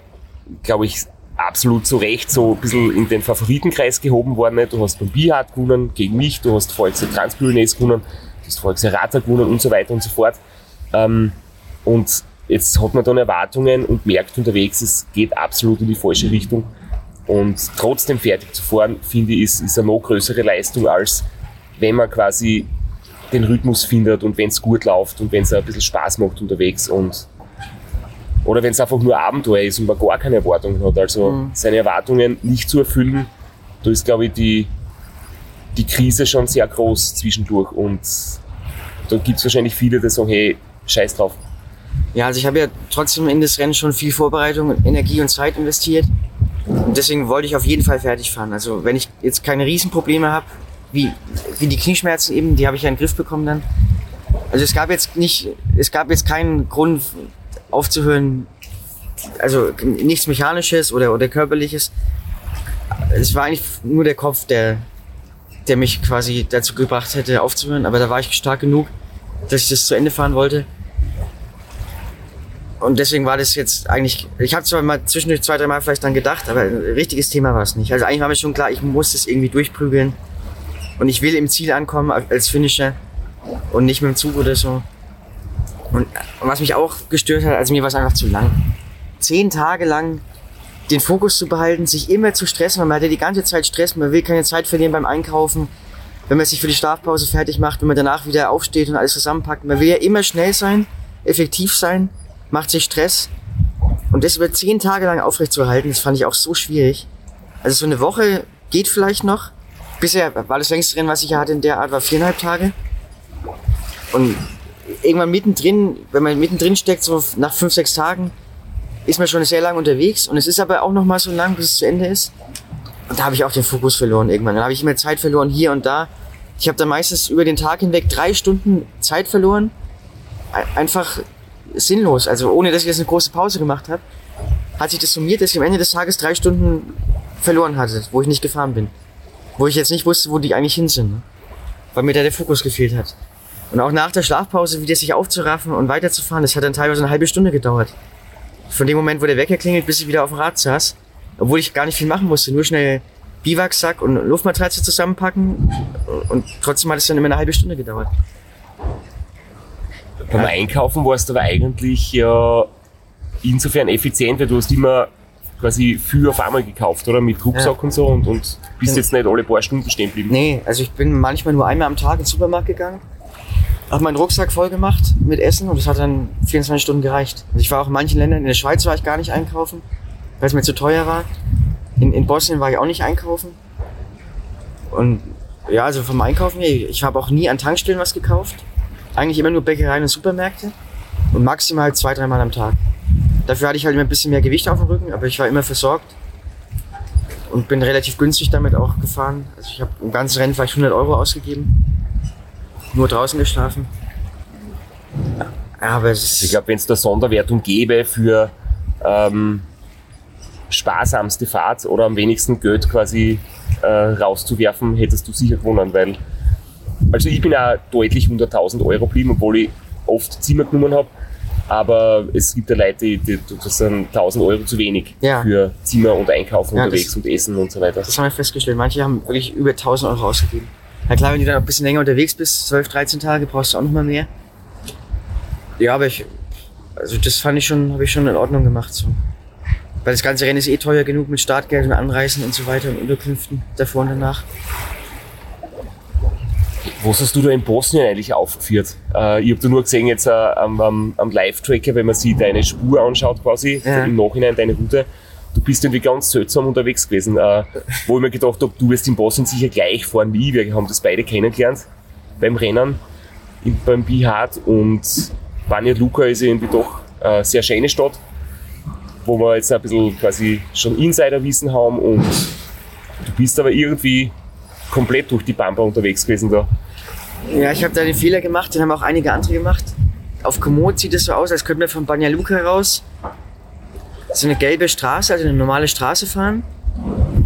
glaube ich, absolut zu Recht so ein bisschen in den Favoritenkreis gehoben worden. Du hast beim Bike Hard gewonnen gegen mich, du hast Volks Trans Pyrenees gewonnen, du hast Volks Rata gewonnen und so weiter und so fort. Ähm, und jetzt hat man dann Erwartungen und merkt unterwegs, es geht absolut in die falsche Richtung. Und trotzdem fertig zu fahren, finde ich, ist, ist eine noch größere Leistung, als wenn man quasi den Rhythmus findet und wenn es gut läuft und wenn es ein bisschen Spaß macht unterwegs und oder wenn es einfach nur Abenteuer ist und man gar keine Erwartungen hat. Also mhm. seine Erwartungen nicht zu erfüllen, da ist, glaube ich, die, die Krise schon sehr groß zwischendurch. Und da gibt es wahrscheinlich viele, die sagen, hey, scheiß drauf. Ja, also ich habe ja trotzdem in das Rennen schon viel Vorbereitung, Energie und Zeit investiert. Und deswegen wollte ich auf jeden Fall fertig fahren. Also wenn ich jetzt keine Riesenprobleme habe, wie, wie die Knieschmerzen eben, die habe ich ja in den Griff bekommen dann. Also es gab jetzt nicht, es gab jetzt keinen Grund aufzuhören, also nichts Mechanisches oder, oder Körperliches. Es war eigentlich nur der Kopf, der, der mich quasi dazu gebracht hätte aufzuhören, aber da war ich stark genug, dass ich das zu Ende fahren wollte. Und deswegen war das jetzt eigentlich, ich habe zwar mal zwischendurch zwei, drei Mal vielleicht dann gedacht, aber ein richtiges Thema war es nicht. Also eigentlich war mir schon klar, ich muss das irgendwie durchprügeln und ich will im Ziel ankommen als Finisher und nicht mit dem Zug oder so. Und was mich auch gestört hat, also mir war es einfach zu lang. Zehn Tage lang den Fokus zu behalten, sich immer zu stressen, weil man hat ja die ganze Zeit Stress, man will keine Zeit verlieren beim Einkaufen, wenn man sich für die Schlafpause fertig macht, wenn man danach wieder aufsteht und alles zusammenpackt. Man will ja immer schnell sein, effektiv sein, macht sich Stress. Und das über zehn Tage lang aufrechtzuerhalten, das fand ich auch so schwierig. Also so eine Woche geht vielleicht noch. Bisher war das längste Rennen, was ich hatte in der Art, war viereinhalb Tage. Und irgendwann mittendrin, wenn man mittendrin steckt, so nach fünf, sechs Tagen, ist man schon sehr lang unterwegs. Und es ist aber auch noch mal so lang, bis es zu Ende ist. Und da habe ich auch den Fokus verloren irgendwann. Dann habe ich immer Zeit verloren, hier und da. Ich habe dann meistens über den Tag hinweg drei Stunden Zeit verloren. Einfach sinnlos. Also ohne, dass ich jetzt eine große Pause gemacht habe, hat sich das summiert, dass ich am Ende des Tages drei Stunden verloren hatte, wo ich nicht gefahren bin. Wo ich jetzt nicht wusste, wo die eigentlich hin sind. Ne? Weil mir da der Fokus gefehlt hat. Und auch nach der Schlafpause wieder sich aufzuraffen und weiterzufahren, das hat dann teilweise eine halbe Stunde gedauert. Von dem Moment, wo der Wecker klingelt, bis ich wieder auf dem Rad saß, obwohl ich gar nicht viel machen musste, nur schnell Biwaksack und Luftmatratze zusammenpacken und trotzdem hat es dann immer eine halbe Stunde gedauert. Beim Einkaufen warst du aber eigentlich ja insofern effizient, weil du hast immer quasi viel auf einmal gekauft, oder? Mit Rucksack ja. und so und, und bist jetzt nicht alle paar Stunden stehen geblieben. Nee, also ich bin manchmal nur einmal am Tag in den Supermarkt gegangen, habe meinen Rucksack voll gemacht mit Essen und das hat dann vierundzwanzig Stunden gereicht. Also ich war auch in manchen Ländern, in der Schweiz war ich gar nicht einkaufen, weil es mir zu teuer war. In, in Bosnien war ich auch nicht einkaufen. Und ja, also vom Einkaufen her, ich habe auch nie an Tankstellen was gekauft. Eigentlich immer nur Bäckereien und Supermärkte und maximal zwei, dreimal am Tag. Dafür hatte ich halt immer ein bisschen mehr Gewicht auf dem Rücken, aber ich war immer versorgt und bin relativ günstig damit auch gefahren. Also ich habe im ganzen Rennen vielleicht hundert Euro ausgegeben. Nur draußen geschlafen. Aber es ich glaube, wenn es da Sonderwertung gäbe für ähm, sparsamste Fahrt oder am wenigsten Geld quasi äh, rauszuwerfen, hättest du sicher gewonnen. Weil, also ich bin auch deutlich unter tausend Euro geblieben, obwohl ich oft Zimmer genommen habe. Aber es gibt ja Leute, die, die, das sind tausend Euro zu wenig ja. für Zimmer und Einkaufen ja, unterwegs das, und Essen und so weiter. Das haben wir festgestellt. Manche haben wirklich über tausend Euro ausgegeben. Na klar, wenn du dann ein bisschen länger unterwegs bist, zwölf, dreizehn Tage, brauchst du auch noch mal mehr. Ja, aber ich, also das fand ich schon, habe ich schon in Ordnung gemacht so. Weil das ganze Rennen ist eh teuer genug mit Startgeld und Anreisen und so weiter und Unterkünften davor und danach. Was hast du da in Bosnien eigentlich aufgeführt? Äh, ich habe da nur gesehen jetzt äh, am, am, am Live-Tracker, wenn man sich deine Spur anschaut quasi, ja. im Nachhinein deine Route. Du bist irgendwie ganz seltsam unterwegs gewesen, äh, wo ich mir gedacht habe, du wirst in Bosnien sicher gleich fahren wie ich. Wir haben das beide kennengelernt beim Rennen, in, beim Bike Hard. Und Banja Luka ist irgendwie doch eine äh, sehr schöne Stadt, wo wir jetzt ein bisschen quasi schon Insiderwissen haben. Und du bist aber irgendwie komplett durch die Pampa unterwegs gewesen da. Ja, ich habe da den Fehler gemacht, den haben auch einige andere gemacht. Auf Komoot sieht es so aus, als könnten wir von Banja Luka raus so eine gelbe Straße, also eine normale Straße fahren,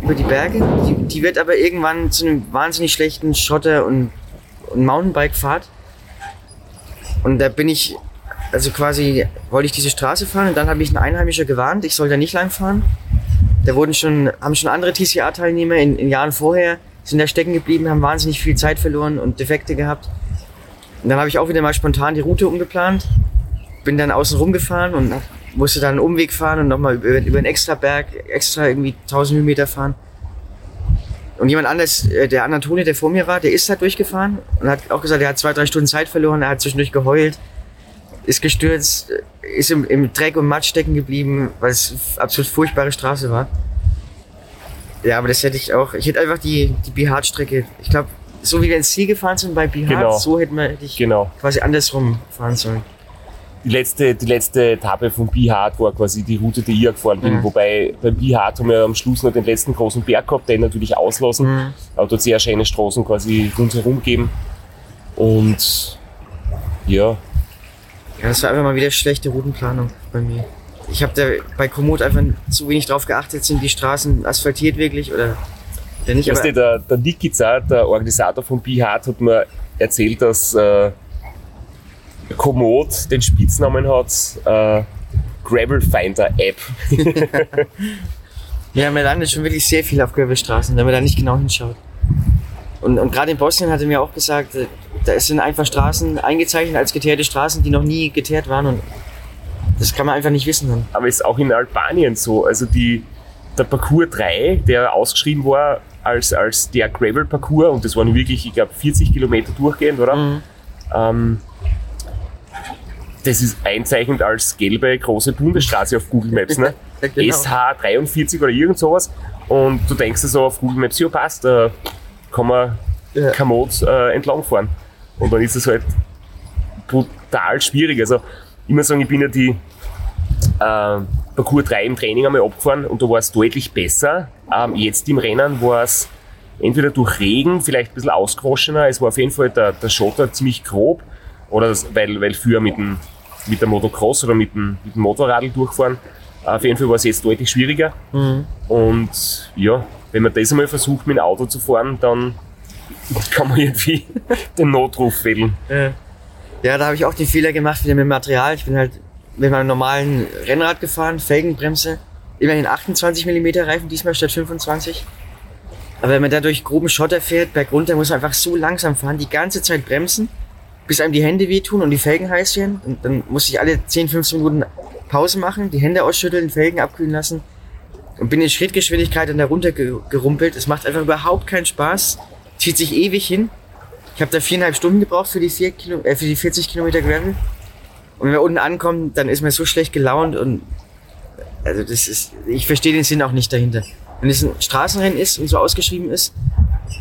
über die Berge. Die, die wird aber irgendwann zu einem wahnsinnig schlechten Schotter- und, und Mountainbike-Fahrt. Und da bin ich, also quasi wollte ich diese Straße fahren und dann habe mich ein Einheimischer gewarnt, ich soll da nicht lang fahren. Da wurden schon, haben schon andere T C R-Teilnehmer in, in Jahren vorher, sind da stecken geblieben, haben wahnsinnig viel Zeit verloren und Defekte gehabt. Und dann habe ich auch wieder mal spontan die Route umgeplant, bin dann außen rumgefahren und musste dann einen Umweg fahren und nochmal über, über einen extra Berg, extra irgendwie tausend Höhenmeter fahren. Und jemand anders, der Anatole, der vor mir war, der ist halt durchgefahren und hat auch gesagt, er hat zwei, drei Stunden Zeit verloren, er hat zwischendurch geheult, ist gestürzt, ist im, im Dreck und Matsch stecken geblieben, weil es eine absolut furchtbare Straße war. Ja, aber das hätte ich auch, ich hätte einfach die, die Bihać-Strecke, ich glaube, so wie wir ins Ziel gefahren sind bei Bihać, genau. so hätte, man, hätte ich genau. quasi andersrum fahren sollen. Die letzte, die letzte Etappe von Bihać war quasi die Route, die ich gefahren bin. Mhm. Wobei bei Bihać haben wir am Schluss noch den letzten großen Berg gehabt, den natürlich auslassen. Mhm. Aber dort sehr schöne Straßen quasi rundherum geben. Und ja. Ja, das war einfach mal wieder schlechte Routenplanung bei mir. Ich habe da bei Komoot einfach zu wenig drauf geachtet, sind die Straßen asphaltiert wirklich oder nicht. Weißt du, der, der Nikica, der Organisator von Bihać, hat mir erzählt, dass äh, Komoot den Spitznamen hat, äh, Gravel Finder App. Ja, man landet schon wirklich sehr viel auf Gravelstraßen, wenn man da nicht genau hinschaut. Und, und gerade in Bosnien hat er mir auch gesagt, da sind einfach Straßen eingezeichnet als geteerte Straßen, die noch nie geteert waren und das kann man einfach nicht wissen dann. Aber ist auch in Albanien so, also die, der Parcours drei, der ausgeschrieben war als, als der Gravel-Parcours und das waren wirklich, ich glaube, vierzig Kilometer durchgehend, oder? Mhm. Ähm, Das ist einzeichnet als gelbe große Bundesstraße auf Google Maps, ne? Ja, genau. S H dreiundvierzig oder irgend sowas. Und du denkst dir so also auf Google Maps, ja passt, da kann man ja. Komoot äh, entlang fahren. Und dann ist es halt brutal schwierig. Also ich muss sagen, ich bin ja die äh, Parcours drei im Training einmal abgefahren und da war es deutlich besser. Ähm, jetzt im Rennen war es entweder durch Regen, vielleicht ein bisschen ausgewaschener. Es war auf jeden Fall der, der Schotter ziemlich grob. Oder das, weil, weil früher mit dem mit der Motocross oder mit dem, mit dem Motorradl durchfahren. Auf jeden Fall war es jetzt deutlich schwieriger. Mhm. Und ja, wenn man das einmal versucht, mit dem Auto zu fahren, dann kann man irgendwie den Notruf fehlen. Ja, ja da habe ich auch den Fehler gemacht wieder mit dem Material. Ich bin halt mit meinem normalen Rennrad gefahren, Felgenbremse, immerhin achtundzwanzig Millimeter Reifen, diesmal statt fünfundzwanzig. Aber wenn man da durch groben Schotter fährt, bergunter, muss man einfach so langsam fahren, die ganze Zeit bremsen. Bis einem die Hände wehtun und die Felgen heiß werden. Und dann musste ich alle zehn, fünfzehn Minuten Pause machen, die Hände ausschütteln, Felgen abkühlen lassen und bin in Schrittgeschwindigkeit dann da runter gerumpelt. Es macht einfach überhaupt keinen Spaß, zieht sich ewig hin. Ich habe da viereinhalb Stunden gebraucht für die, vier Kilo, äh, für die vierzig Kilometer Gravel. Und wenn wir unten ankommen, dann ist man so schlecht gelaunt und also das ist, ich verstehe den Sinn auch nicht dahinter. Wenn es ein Straßenrennen ist und so ausgeschrieben ist,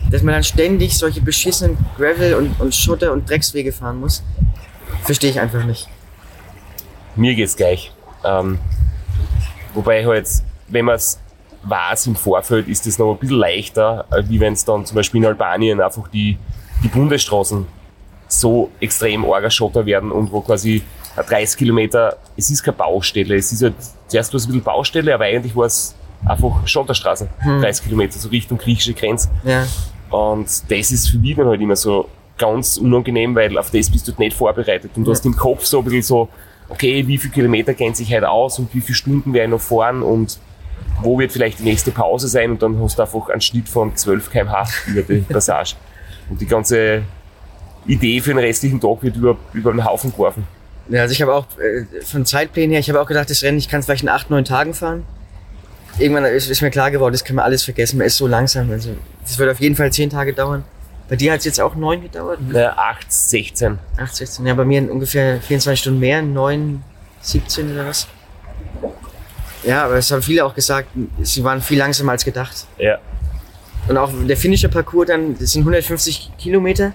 dass man dann ständig solche beschissenen Gravel- und, und Schotter- und Dreckswege fahren muss, verstehe ich einfach nicht. Mir geht's gleich. Ähm, wobei halt, wenn man es weiß im Vorfeld, ist es noch ein bisschen leichter, wie wenn es dann zum Beispiel in Albanien einfach die, die Bundesstraßen so extrem arger Schotter werden und wo quasi dreißig Kilometer, es ist keine Baustelle, es ist halt zuerst bloß ein bisschen Baustelle, aber eigentlich war es einfach Schotterstraße, hm. dreißig Kilometer, so Richtung griechische Grenze. Ja. Und das ist für mich dann halt immer so ganz unangenehm, weil auf das bist du nicht vorbereitet. Und du ja. hast im Kopf so ein bisschen so, okay, wie viele Kilometer gehen sich heute aus und wie viele Stunden werde ich noch fahren und wo wird vielleicht die nächste Pause sein und dann hast du einfach einen Schnitt von zwölf Kilometer pro Stunde über die Passage. Und die ganze Idee für den restlichen Tag wird über, über den Haufen geworfen. Ja, also ich habe auch äh, von Zeitplänen her, ich habe auch gedacht, das Rennen, ich kann es vielleicht in acht, neun Tagen fahren. Irgendwann ist, ist mir klar geworden, das kann man alles vergessen, man ist so langsam. Also das wird auf jeden Fall zehn Tage dauern. Bei dir hat es jetzt auch neun gedauert? Ja, acht, sechzehn. acht, sechzehn, ja, bei mir ungefähr vierundzwanzig Stunden mehr, neun, siebzehn oder was. Ja, aber es haben viele auch gesagt, sie waren viel langsamer als gedacht. Ja. Und auch der finnische Parcours dann, das sind hundertfünfzig Kilometer.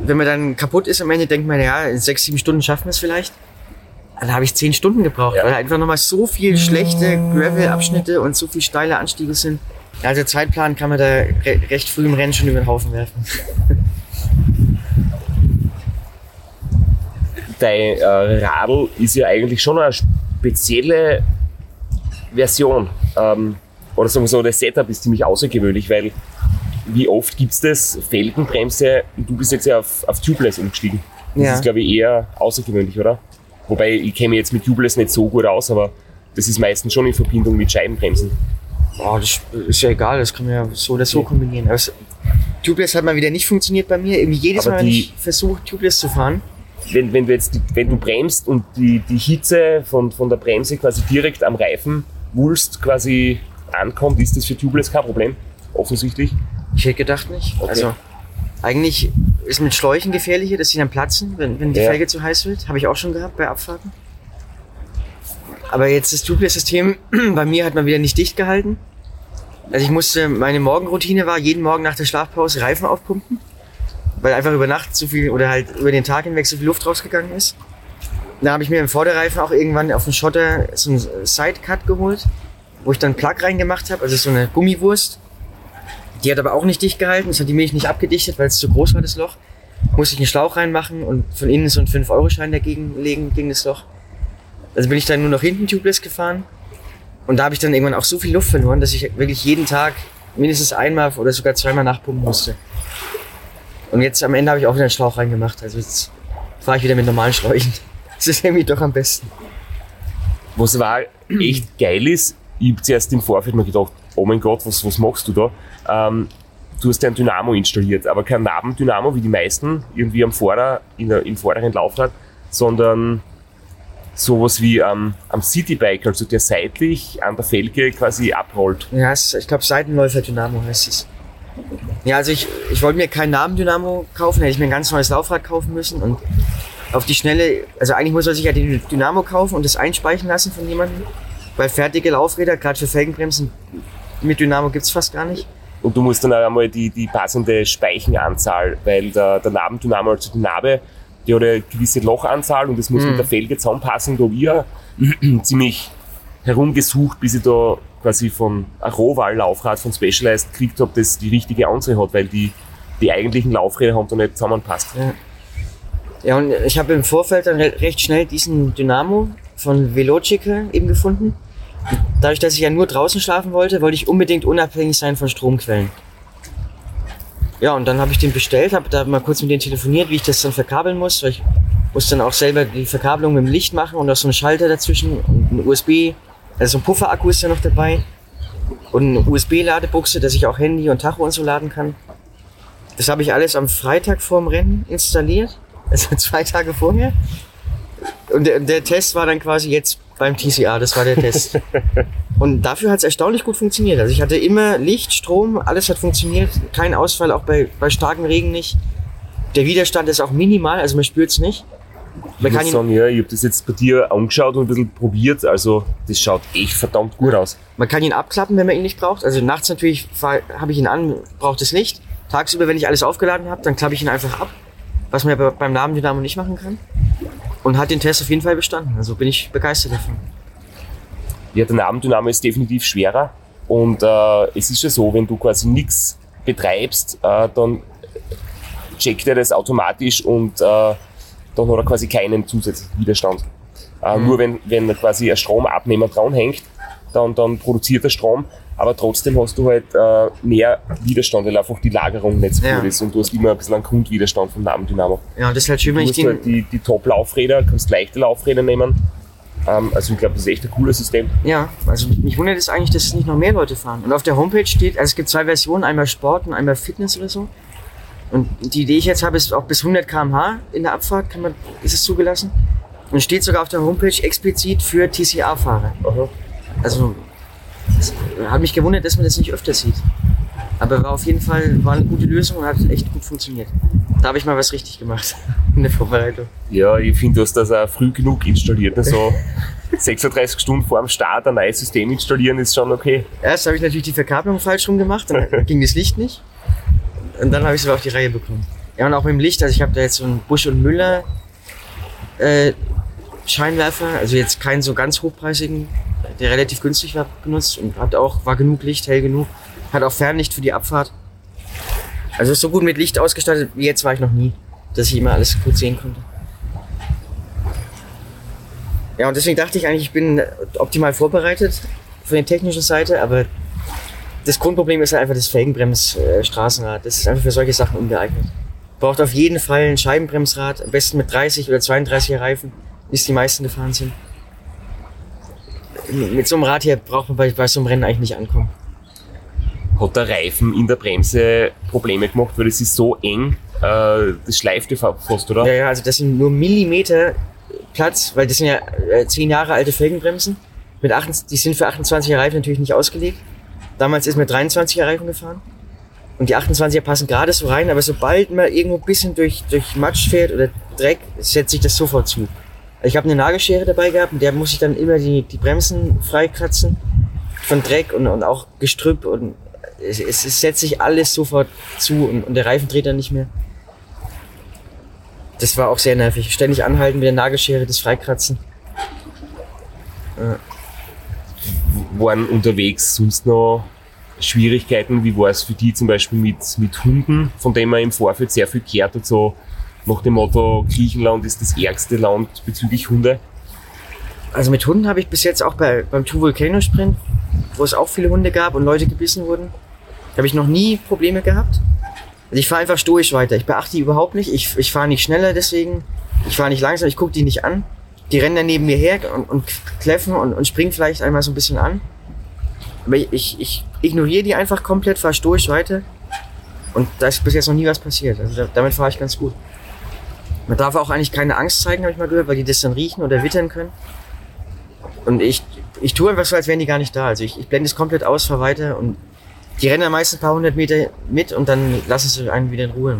Wenn man dann kaputt ist am Ende, denkt man, ja, in sechs, sieben Stunden schaffen wir es vielleicht. Dann habe ich zehn Stunden gebraucht, ja. weil einfach nochmal so viel schlechte Gravel-Abschnitte und so viel steile Anstiege sind. Also Zeitplan kann man da re- recht früh im Rennen schon über den Haufen werfen. Dein äh, Radl ist ja eigentlich schon eine spezielle Version. Ähm, oder sagen wir so, das Setup ist ziemlich außergewöhnlich, weil wie oft gibt es das? Felgenbremse, du bist jetzt ja auf, auf Tubeless umgestiegen. Das ja. ist, glaube ich, eher außergewöhnlich, oder? Wobei, ich käme jetzt mit Tubeless nicht so gut aus, aber das ist meistens schon in Verbindung mit Scheibenbremsen. Oh, das ist ja egal, das kann man ja so oder so kombinieren. Also, Tubeless hat mal wieder nicht funktioniert bei mir. Irgendwie jedes Aber Mal, wenn ich versuche, Tubeless zu fahren. Wenn, wenn, du, jetzt, wenn du bremst und die, die Hitze von, von der Bremse quasi direkt am Reifen wulst quasi ankommt, ist das für Tubeless kein Problem, offensichtlich. Ich hätte gedacht nicht. Okay. Also eigentlich ist mit Schläuchen gefährlicher, dass sie dann platzen, wenn, wenn die ja. Felge zu heiß wird. Habe ich auch schon gehabt bei Abfahrten. Aber jetzt das Tubeless-System bei mir hat man wieder nicht dicht gehalten. Also ich musste, meine Morgenroutine war, jeden Morgen nach der Schlafpause Reifen aufpumpen, weil einfach über Nacht so viel oder halt über den Tag hinweg so viel Luft rausgegangen ist. Da habe ich mir im Vorderreifen auch irgendwann auf dem Schotter so einen Side-Cut geholt, wo ich dann Plug reingemacht habe, also so eine Gummiwurst. Die hat aber auch nicht dicht gehalten, das hat die Milch nicht abgedichtet, weil es zu groß war, das Loch. Musste ich einen Schlauch reinmachen und von innen so einen fünf Euro Schein dagegen legen, gegen das Loch. Also bin ich dann nur noch hinten tubeless gefahren. Und da habe ich dann irgendwann auch so viel Luft verloren, dass ich wirklich jeden Tag mindestens einmal oder sogar zweimal nachpumpen musste. Und jetzt am Ende habe ich auch wieder einen Schlauch reingemacht. Also jetzt fahre ich wieder mit normalen Schläuchen. Das ist irgendwie doch am besten. Was war echt geil ist, ich habe zuerst im Vorfeld mir gedacht, oh mein Gott, was, was machst du da? Ähm, du hast ja ein Dynamo installiert, aber kein Nabendynamo, wie die meisten irgendwie am Vorder, in der, im vorderen Laufrad, sondern sowas wie ähm, am Citybike, also der seitlich an der Felge quasi abrollt. Ja, ich glaube Seitenläufer-Dynamo heißt es. Ja, also ich, ich wollte mir keinen Nabendynamo kaufen, hätte ich mir ein ganz neues Laufrad kaufen müssen und auf die Schnelle, also eigentlich muss man sich ja den Dynamo kaufen und das einspeichen lassen von jemandem, weil fertige Laufräder, gerade für Felgenbremsen, mit Dynamo gibt es fast gar nicht. Und du musst dann auch einmal die, die passende Speichenanzahl, weil der, der Nabendynamo, also die Nabe, die hat eine gewisse Lochanzahl und das muss mhm. mit der Felge zusammenpassen. Da habe ich ziemlich herumgesucht, bis ich da quasi von einem Rohwall-Laufrad von Specialized gekriegt habe, das die richtige Anzahl hat, weil die, die eigentlichen Laufräder haben da nicht zusammenpasst. Ja. Ja, und ich habe im Vorfeld dann recht schnell diesen Dynamo von Velocica eben gefunden. Dadurch, dass ich ja nur draußen schlafen wollte, wollte ich unbedingt unabhängig sein von Stromquellen. Ja, und dann habe ich den bestellt, habe da mal kurz mit denen telefoniert, wie ich das dann verkabeln muss. Weil ich muss dann auch selber die Verkabelung mit dem Licht machen und auch so einen Schalter dazwischen und ein U S B, also so ein Pufferakku ist ja noch dabei und eine U S B-Ladebuchse, dass ich auch Handy und Tacho und so laden kann. Das habe ich alles am Freitag vorm Rennen installiert. Also zwei Tage vorher. Und der, der Test war dann quasi jetzt beim T C A, das war der Test. Und dafür hat es erstaunlich gut funktioniert. Also ich hatte immer Licht, Strom, alles hat funktioniert. Kein Ausfall, auch bei, bei starkem Regen nicht. Der Widerstand ist auch minimal, also man spürt es nicht. Man ich kann muss sagen, ja, ich habe das jetzt bei dir angeschaut und ein bisschen probiert. Also das schaut echt verdammt gut aus. Man kann ihn abklappen, wenn man ihn nicht braucht. Also nachts natürlich habe ich ihn an, braucht es nicht. Tagsüber, wenn ich alles aufgeladen habe, dann klappe ich ihn einfach ab. Was man ja beim Namen Dynamo nicht machen kann. Und hat den Test auf jeden Fall bestanden. Also bin ich begeistert davon. Ja, der Namen Dynamo ist definitiv schwerer. Und äh, es ist ja so, wenn du quasi nichts betreibst, äh, dann checkt er das automatisch und äh, dann hat er quasi keinen zusätzlichen Widerstand. Äh, mhm. Nur wenn, wenn quasi ein Stromabnehmer dranhängt, dann, dann produziert er Strom. Aber trotzdem hast du halt äh, mehr Widerstand, weil einfach die Lagerung nicht so gut ja. ist und du hast immer ein bisschen einen Grundwiderstand vom Nabendynamo. Ja, das ist halt schön, wenn ich den... Du musst halt die, die Top-Laufräder, kannst leichte Laufräder nehmen. Ähm, also ich glaube, das ist echt ein cooles System. Ja, also mich wundert es eigentlich, dass es nicht noch mehr Leute fahren. Und auf der Homepage steht, also es gibt zwei Versionen, einmal Sport und einmal Fitness oder so. Und die, die ich jetzt habe, ist auch bis hundert Kilometer pro Stunde in der Abfahrt, kann man, ist es zugelassen. Und steht sogar auf der Homepage explizit für T C A-Fahrer. Aha. Also... Das hat mich gewundert, dass man das nicht öfter sieht. Aber war auf jeden Fall war eine gute Lösung und hat echt gut funktioniert. Da habe ich mal was richtig gemacht in der Vorbereitung. Ja, ich finde, du hast das auch früh genug installiert. Also sechsunddreißig Stunden vor dem Start ein neues System installieren ist schon okay. Erst habe ich natürlich die Verkabelung falsch rum gemacht, dann ging das Licht nicht. Und dann habe ich es aber auf die Reihe bekommen. Ja, und auch mit dem Licht, also ich habe da jetzt so einen Busch und Müller äh, Scheinwerfer, also jetzt keinen so ganz hochpreisigen, der relativ günstig war, benutzt und hat auch, war genug Licht, hell genug, hat auch Fernlicht für die Abfahrt. Also ist so gut mit Licht ausgestattet, wie jetzt war ich noch nie, dass ich immer alles gut sehen konnte. Ja, und deswegen dachte ich eigentlich, ich bin optimal vorbereitet von der technischen Seite, aber das Grundproblem ist halt einfach das Felgenbremsstraßenrad. Das ist einfach für solche Sachen ungeeignet. Braucht auf jeden Fall ein Scheibenbremsrad, am besten mit dreißig oder zweiunddreißiger Reifen, bis die meisten gefahren sind. mit so einem Rad hier braucht man bei, bei so einem Rennen eigentlich nicht ankommen. Hat der Reifen in der Bremse Probleme gemacht, weil es ist so eng, äh, das schleift fast, oder? Ja, ja, also das sind nur Millimeter Platz, weil das sind ja äh, zehn Jahre alte Felgenbremsen. Mit acht, die sind für achtundzwanziger Reifen natürlich nicht ausgelegt. Damals ist man dreiundzwanziger Reifen gefahren. Und die achtundzwanziger passen gerade so rein, aber sobald man irgendwo ein bisschen durch, durch Matsch fährt oder Dreck, setzt sich das sofort zu. Ich habe eine Nagelschere dabei gehabt, mit der muss ich dann immer die, die Bremsen freikratzen von Dreck und, und auch Gestrüpp und es, es, es setzt sich alles sofort zu und, und der Reifen dreht dann nicht mehr. Das war auch sehr nervig. Ständig anhalten mit der Nagelschere, das Freikratzen. Ja. Waren unterwegs sonst noch Schwierigkeiten? Wie war es für die zum Beispiel mit, mit Hunden, von denen man im Vorfeld sehr viel gehört hat, so nach dem Motto, Griechenland ist das ärgste Land bezüglich Hunde? Also mit Hunden habe ich bis jetzt auch bei, beim Two Volcano Sprint, wo es auch viele Hunde gab und Leute gebissen wurden, habe ich noch nie Probleme gehabt. Also ich fahre einfach stoisch weiter, ich beachte die überhaupt nicht, ich, ich fahre nicht schneller deswegen, ich fahre nicht langsam, ich gucke die nicht an. Die rennen dann neben mir her und, und kläffen und, und springen vielleicht einmal so ein bisschen an. Aber ich, ich ignoriere die einfach komplett, fahre stoisch weiter und da ist bis jetzt noch nie was passiert. Also da, damit fahre ich ganz gut. Man darf auch eigentlich keine Angst zeigen, habe ich mal gehört, weil die das dann riechen oder wittern können. Und ich, ich tue einfach so, als wären die gar nicht da. Also ich, ich blende es komplett aus, fahre weiter und die rennen dann meistens ein paar hundert Meter mit und dann lassen sie einen wieder in Ruhe.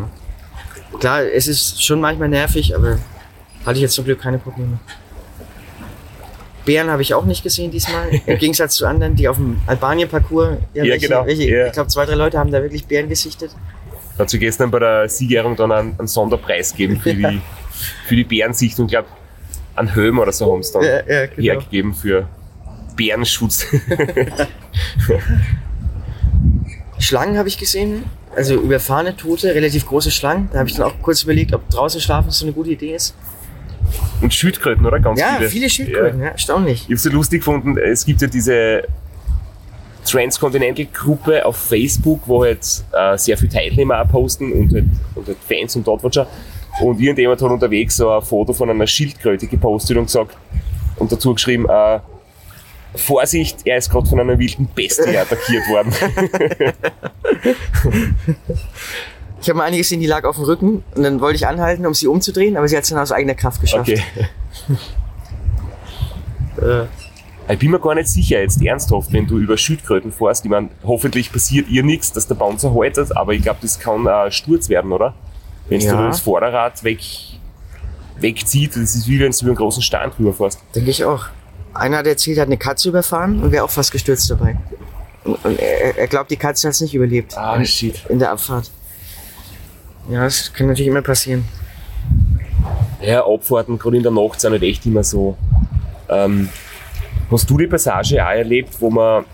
Klar, es ist schon manchmal nervig, aber hatte ich jetzt zum Glück keine Probleme. Bären habe ich auch nicht gesehen diesmal, im Gegensatz zu anderen, die auf dem Albanien-Parcours, ja, ja, welche, genau. welche, ja. ich glaube zwei, drei Leute haben da wirklich Bären gesichtet. Hat sie gestern bei der Siegerehrung dann einen, einen Sonderpreis gegeben für die, für die Bärensichtung. Ich glaube, an Höhm oder so haben sie dann ja, ja, genau. hergegeben für Bärenschutz. Schlangen habe ich gesehen, also überfahrene, tote, relativ große Schlangen. Da habe ich dann auch kurz überlegt, ob draußen schlafen so eine gute Idee ist. Und Schildkröten, oder? Ganz ja, viele. Ja, viele Schildkröten, ja. Ja, erstaunlich. Ich habe es so lustig gefunden, es gibt ja diese Transcontinental-Gruppe auf Facebook, wo halt äh, sehr viele Teilnehmer auch posten und halt, und halt Fans und Dotwatcher. Und irgendjemand hat unterwegs so ein Foto von einer Schildkröte gepostet und gesagt und dazu geschrieben, äh, Vorsicht, er ist gerade von einer wilden Bestie attackiert worden. Ich habe mal eine gesehen, die lag auf dem Rücken und dann wollte ich anhalten, um sie umzudrehen, aber sie hat es dann aus eigener Kraft geschafft. Okay. äh. Ich bin mir gar nicht sicher, jetzt ernsthaft, wenn du über Schildkröten fährst. Ich meine, hoffentlich passiert ihr nichts, dass der Bouncer haltet, aber ich glaube, das kann ein Sturz werden, oder? Wenn ja. du das Vorderrad weg, wegzieht, das ist wie wenn du über einen großen Stein drüber fährst. Denke ich auch. Einer hat erzählt, er hat eine Katze überfahren und wäre auch fast gestürzt dabei. Und, und er, er glaubt, die Katze hat es nicht überlebt. Ah, shit. In der Abfahrt. Ja, das kann natürlich immer passieren. Ja, Abfahrten, gerade in der Nacht, sind halt echt immer so. Ähm, hast du die Passage auch erlebt, wo man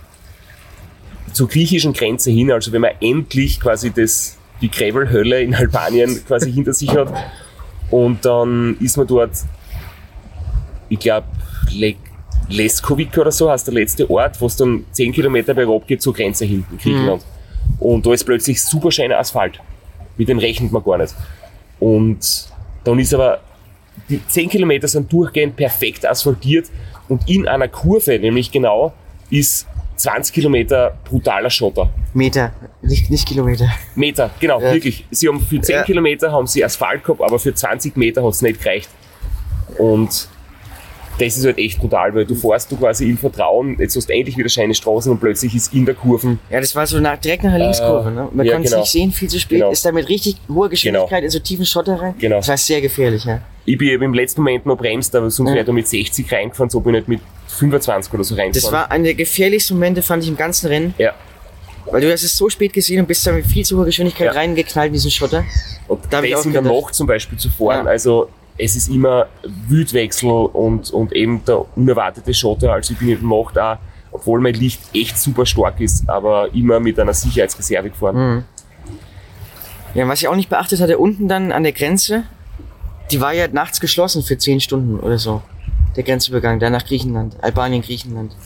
zur griechischen Grenze hin, also wenn man endlich quasi das, die Gravelhölle in Albanien quasi hinter sich hat und dann ist man dort, ich glaube, Le- Leskovic oder so heißt der letzte Ort, wo es dann zehn Kilometer bergab geht zur Grenze hinten, Griechenland. Mhm. Und da ist plötzlich super schöner Asphalt. Mit dem rechnet man gar nicht. Und dann ist aber, die zehn Kilometer sind durchgehend perfekt asphaltiert und in einer Kurve, nämlich genau, ist zwanzig Kilometer brutaler Schotter. Meter, nicht, nicht Kilometer. Meter, genau, ja. wirklich. Sie haben für zehn ja. Kilometer haben sie Asphalt gehabt, aber für zwanzig Meter hat es nicht gereicht. Und das ist halt echt brutal, weil du fährst du quasi im Vertrauen, jetzt hast du endlich wieder scheine Straßen und plötzlich ist in der Kurve. Ja, das war so nach, direkt nach der Linkskurve, ne? Man ja, konnte es genau. nicht sehen, viel zu spät, genau. ist da mit richtig hoher Geschwindigkeit genau. in so tiefen Schotter rein. Genau. Das war sehr gefährlich, ja. Ich bin im letzten Moment noch bremst, aber sonst ja. wäre ich mit sechzig reingefahren, so bin ich nicht mit fünfundzwanzig oder so reingefahren. Das war einer der gefährlichsten Momente, fand ich, im ganzen Rennen. Ja. Weil du hast es so spät gesehen und bist da mit viel zu hoher Geschwindigkeit ja. reingeknallt in diesen Schotter. Und da habe ich auch in der Nacht zum Beispiel zu fahren, ja. also... Es ist immer Wildwechsel und, und eben der unerwartete Schotter. Also ich bin in der Nacht auch, obwohl mein Licht echt super stark ist, aber immer mit einer Sicherheitsreserve gefahren. Mhm. Ja, was ich auch nicht beachtet hatte, unten dann an der Grenze, die war ja nachts geschlossen für zehn Stunden oder so. Der Grenzübergang, da nach Griechenland, Albanien, Griechenland.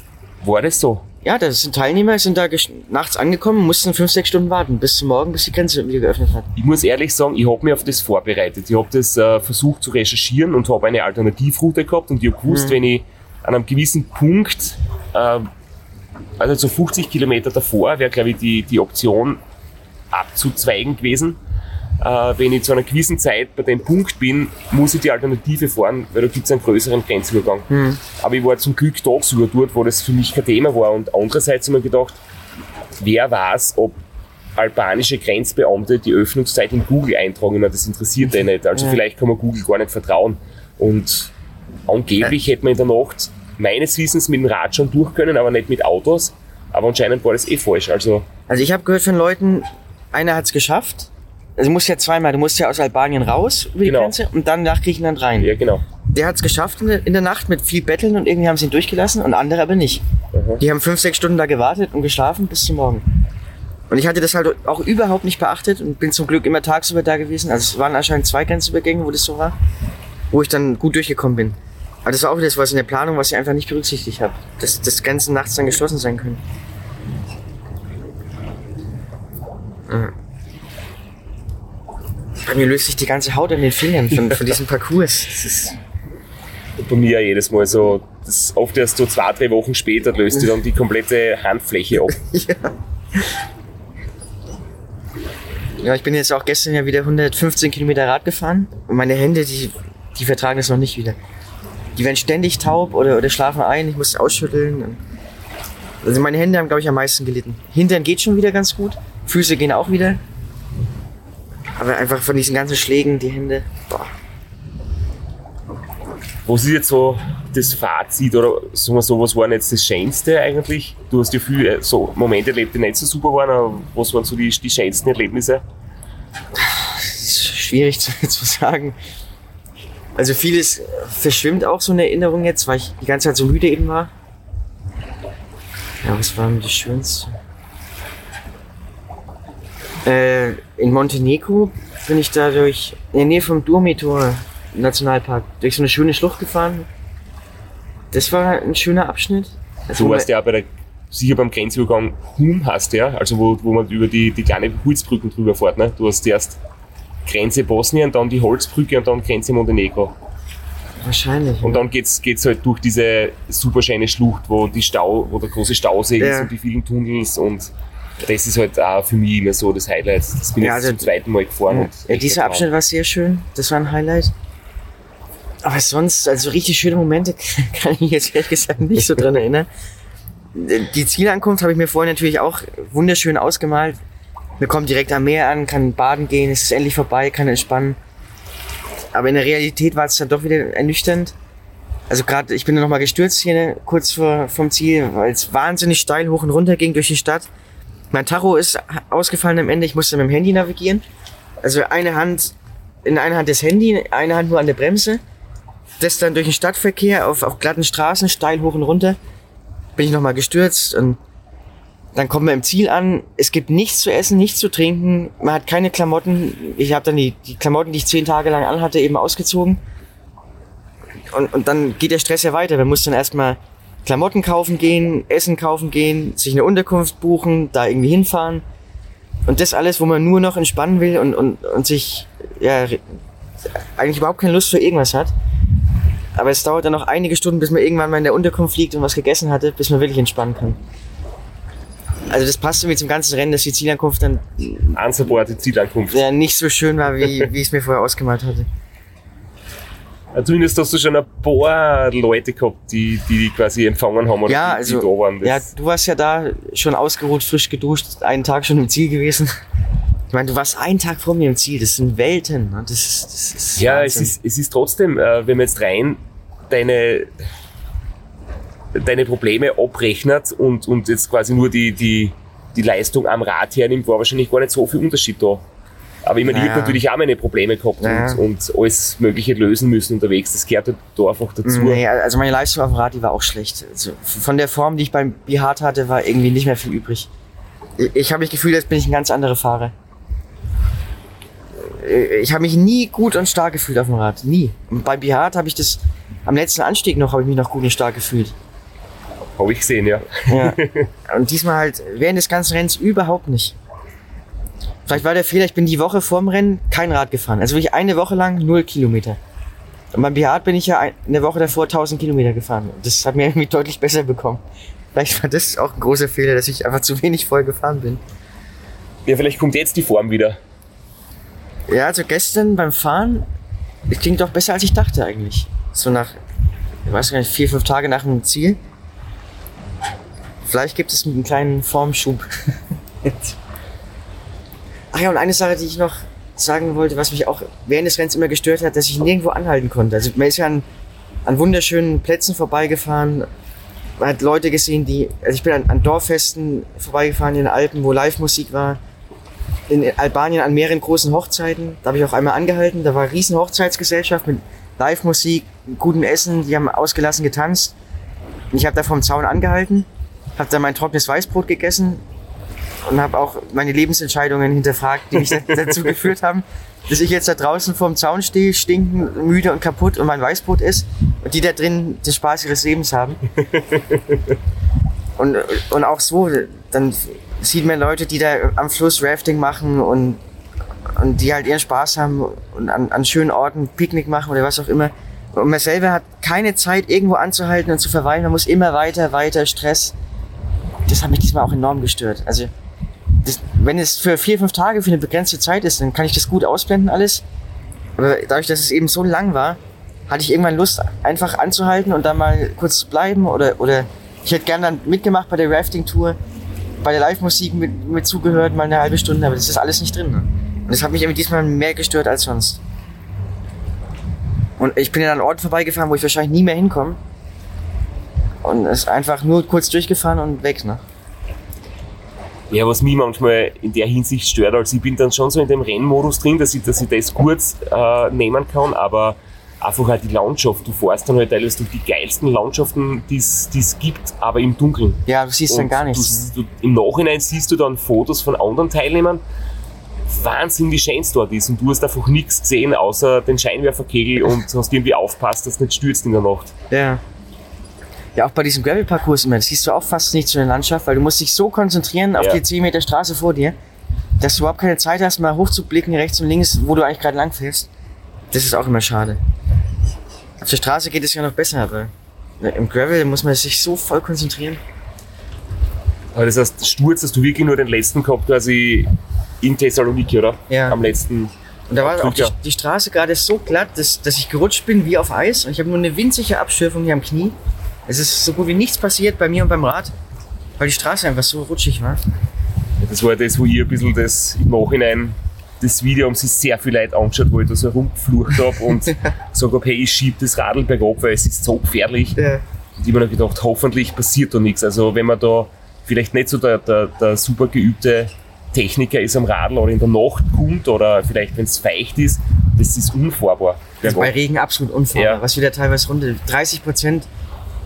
War das so? Ja, das sind Teilnehmer, sind da gesch- nachts angekommen, mussten fünf, sechs Stunden warten, bis zum Morgen, bis die Grenze wieder geöffnet hat. Ich muss ehrlich sagen, ich habe mich auf das vorbereitet. Ich habe das äh, versucht zu recherchieren und habe eine Alternativroute gehabt und ich habe gewusst, mhm. wenn ich an einem gewissen Punkt Ähm, also zu fünfzig Kilometer davor wäre, glaube ich, die, die Option abzuzweigen gewesen. Äh, wenn ich zu einer gewissen Zeit bei dem Punkt bin, muss ich die Alternative fahren, weil da gibt es einen größeren Grenzübergang. Mhm. Aber ich war zum Glück tagsüber dort, wo das für mich kein Thema war. Und andererseits habe ich mir gedacht, wer weiß, ob albanische Grenzbeamte die Öffnungszeit in Google eintragen, das interessiert den nicht. Also ja. Vielleicht kann man Google gar nicht vertrauen. Und angeblich hätte man in der Nacht meines Wissens mit dem Rad schon durch können, aber nicht mit Autos. Aber anscheinend war das eh falsch. Also, also ich habe gehört von Leuten, einer hat es geschafft. Also du musst ja zweimal, du musst ja aus Albanien raus über die genau. Grenze und dann nach Griechenland rein. Ja, genau. Der hat es geschafft in der Nacht mit viel Betteln und irgendwie haben sie ihn durchgelassen und andere aber nicht. Aha. Die haben fünf, sechs Stunden da gewartet und geschlafen bis zum Morgen. Und ich hatte das halt auch überhaupt nicht beachtet und bin zum Glück immer tagsüber da gewesen. Also es waren anscheinend zwei Grenzübergänge, wo das so war, wo ich dann gut durchgekommen bin. Aber das war auch das, was in der Planung, was ich einfach nicht berücksichtigt habe, dass das ganze nachts dann geschlossen sein können. Mhm. Bei mir löst sich die ganze Haut an den Fingern von, von diesem Parcours. Das ist bei mir jedes Mal so, das oft erst so zwei, drei Wochen später löst sich dann die komplette Handfläche ab. Ja. Ja, ich bin jetzt auch gestern ja wieder hundertfünfzehn Kilometer Rad gefahren und meine Hände, die, die vertragen das noch nicht wieder. Die werden ständig taub oder, oder schlafen ein, ich muss es ausschütteln. Also meine Hände haben, glaube ich, am meisten gelitten. Hintern geht schon wieder ganz gut, Füße gehen auch wieder. Aber einfach von diesen ganzen Schlägen, die Hände, boah. Was ist jetzt so das Fazit oder sagen wir so, was war jetzt das Schönste eigentlich? Du hast ja viele so Momente erlebt, die nicht so super waren, aber was waren so die, die schönsten Erlebnisse? Das ist schwierig zu, zu sagen. Also vieles verschwimmt auch so eine Erinnerung jetzt, weil ich die ganze Zeit so müde eben war. Ja, was war denn das Schönste? Äh, in Montenegro bin ich da durch, in der Nähe vom Durmitor Nationalpark, durch so eine schöne Schlucht gefahren. Das war ein schöner Abschnitt. Also du warst ja auch bei der, sicher beim Grenzübergang Hum hast ja, also wo, wo man über die, die kleine Holzbrücken drüber fährt. Ne? Du hast erst Grenze Bosnien, dann die Holzbrücke und dann Grenze Montenegro. Wahrscheinlich. Und ja. Dann geht's, geht's halt durch diese super schöne Schlucht, wo, die Stau, wo der große Stausee ja. Ist und die vielen Tunnels und das ist halt auch für mich immer so das Highlight. Das bin ich ja, also, zum zweiten Mal gefahren. Ja, und ja dieser Abschnitt war sehr schön, das war ein Highlight. Aber sonst, also richtig schöne Momente kann ich jetzt ehrlich gesagt nicht so dran erinnern. Die Zielankunft habe ich mir vorhin natürlich auch wunderschön ausgemalt. Man kommt direkt am Meer an, kann baden gehen, es ist endlich vorbei, kann entspannen. Aber in der Realität war es dann doch wieder ernüchternd. Also gerade, ich bin dann nochmal gestürzt hier kurz vor vom Ziel, weil es wahnsinnig steil hoch und runter ging durch die Stadt. Mein Tacho ist ausgefallen am Ende, ich musste mit dem Handy navigieren. Also eine Hand, in einer Hand das Handy, eine Hand nur an der Bremse. Das dann durch den Stadtverkehr auf, auf glatten Straßen, steil hoch und runter, bin ich nochmal gestürzt und dann kommen wir im Ziel an. Es gibt nichts zu essen, nichts zu trinken, man hat keine Klamotten. Ich habe dann die, die Klamotten, die ich zehn Tage lang anhatte, eben ausgezogen. Und, und dann geht der Stress ja weiter. Man muss dann erstmal Klamotten kaufen gehen, Essen kaufen gehen, sich eine Unterkunft buchen, da irgendwie hinfahren. Und das alles, wo man nur noch entspannen will und, und, und sich ja, eigentlich überhaupt keine Lust für irgendwas hat. Aber es dauert dann noch einige Stunden, bis man irgendwann mal in der Unterkunft liegt und was gegessen hatte, bis man wirklich entspannen kann. Also das passt irgendwie zum ganzen Rennen, dass die Zielankunft dann Ansatzbord, die Zielankunft. Ja, nicht so schön war, wie, wie ich es mir vorher ausgemalt hatte. Ja, zumindest hast du schon ein paar Leute gehabt, die die quasi empfangen haben oder ja, die, also, die da waren. Ja, du warst ja da schon ausgeruht, frisch geduscht, einen Tag schon im Ziel gewesen. Ich meine, du warst einen Tag vor mir im Ziel, das sind Welten. Das ist, das ist ja, es ist, es ist trotzdem, wenn man jetzt rein deine, deine Probleme abrechnet und, und jetzt quasi nur die, die, die Leistung am Rad hernimmt, war wahrscheinlich gar nicht so viel Unterschied da. Aber ich meine, naja. Ich habe natürlich auch meine Probleme gehabt naja. und, und alles Mögliche lösen müssen unterwegs. Das gehört halt da einfach dazu. Naja, also meine Leistung auf dem Rad, die war auch schlecht. Also von der Form, die ich beim Bihać hatte, war irgendwie nicht mehr viel übrig. Ich habe das Gefühl, jetzt bin ich ein ganz anderer Fahrer. Ich habe mich nie gut und stark gefühlt auf dem Rad, nie. Und bei Bihać habe ich das, am letzten Anstieg noch, habe ich mich noch gut und stark gefühlt. Habe ich gesehen, ja. ja. Und diesmal halt während des ganzen Rennens überhaupt nicht. Vielleicht war der Fehler, ich bin die Woche vorm Rennen kein Rad gefahren. Also wirklich eine Woche lang null Kilometer. Und beim Bihać bin ich ja eine Woche davor tausend Kilometer gefahren. Das hat mir irgendwie deutlich besser bekommen. Vielleicht war das auch ein großer Fehler, dass ich einfach zu wenig vorher gefahren bin. Ja, vielleicht kommt jetzt die Form wieder. Ja, also gestern beim Fahren, es ging doch besser, als ich dachte eigentlich. So nach, ich weiß gar nicht, vier, fünf Tage nach dem Ziel. Vielleicht gibt es einen kleinen Formschub. Ach ja, und eine Sache, die ich noch sagen wollte, was mich auch während des Rennens immer gestört hat, dass ich nirgendwo anhalten konnte. Also man ist ja an, an wunderschönen Plätzen vorbeigefahren. Man hat Leute gesehen, die, also ich bin an, an Dorffesten vorbeigefahren in den Alpen, wo Live-Musik war. In Albanien an mehreren großen Hochzeiten. Da habe ich auch einmal angehalten. Da war eine riesen Hochzeitsgesellschaft mit Live-Musik, gutem Essen. Die haben ausgelassen getanzt. Und ich habe da vom Zaun angehalten, habe da mein trockenes Weißbrot gegessen und habe auch meine Lebensentscheidungen hinterfragt, die mich dazu geführt haben, dass ich jetzt da draußen vorm Zaun stehe, stinkend, müde und kaputt und mein Weißbrot esse und die da drin den Spaß ihres Lebens haben. Und, und auch so, dann sieht man Leute, die da am Fluss Rafting machen und, und die halt ihren Spaß haben und an, an schönen Orten Picknick machen oder was auch immer. Und man selber hat keine Zeit, irgendwo anzuhalten und zu verweilen. Man muss immer weiter, weiter, Stress. Das hat mich diesmal auch enorm gestört. Also das, wenn es für vier, fünf Tage für eine begrenzte Zeit ist, dann kann ich das gut ausblenden alles. Aber dadurch, dass es eben so lang war, hatte ich irgendwann Lust, einfach anzuhalten und dann mal kurz zu bleiben. Oder, oder ich hätte gerne dann mitgemacht bei der Rafting-Tour, bei der Live-Musik mit, mit zugehört, mal eine halbe Stunde, aber das ist alles nicht drin. Und das hat mich irgendwie diesmal mehr gestört als sonst. Und ich bin ja an Orten vorbeigefahren, wo ich wahrscheinlich nie mehr hinkomme. Und es ist einfach nur kurz durchgefahren und weg, ne? Ja, was mich manchmal in der Hinsicht stört, also ich bin dann schon so in dem Rennmodus drin, dass ich, dass ich das kurz äh, nehmen kann, aber einfach halt die Landschaft. Du fährst dann halt teilweise durch die geilsten Landschaften, die es gibt, aber im Dunkeln. Ja, du siehst und dann gar nichts. Du, du, im Nachhinein siehst du dann Fotos von anderen Teilnehmern. Wahnsinn, wie schön es dort ist und du hast einfach nichts gesehen, außer den Scheinwerferkegel und hast irgendwie aufpasst, dass du nicht stürzt in der Nacht. Ja. Ja, auch bei diesem Gravel-Parcours immer, das siehst du auch fast nichts von der Landschaft, weil du musst dich so konzentrieren auf ja. die zehn Meter Straße vor dir, dass du überhaupt keine Zeit hast, mal hochzublicken, rechts und links, wo du eigentlich gerade lang fährst. Das ist auch immer schade. Auf der Straße geht es ja noch besser, aber im Gravel muss man sich so voll konzentrieren. Aber das heißt, Sturz hast du wirklich nur den letzten gehabt, quasi in Thessaloniki, oder? Ja. Am letzten. Und da war auch die, die Straße gerade so glatt, dass, dass ich gerutscht bin wie auf Eis und ich habe nur eine winzige Abschürfung hier am Knie. Es ist so gut wie nichts passiert bei mir und beim Rad, weil die Straße einfach so rutschig war. Ja, das war das, wo ich ein bisschen das im Nachhinein, das Video haben sich sehr viel Leute angeschaut, wo ich da so rumgeflucht habe und gesagt habe, hey, ich schieb das Radl bergab, weil es ist so gefährlich. Ja. Und ich habe mir dann gedacht, hoffentlich passiert da nichts. Also wenn man da vielleicht nicht so der, der, der super geübte Techniker ist am Radl oder in der Nacht kommt oder vielleicht wenn es feucht ist, das ist unfahrbar. Also bei Regen absolut unfahrbar, ja. Was wieder teilweise runter, dreißig Prozent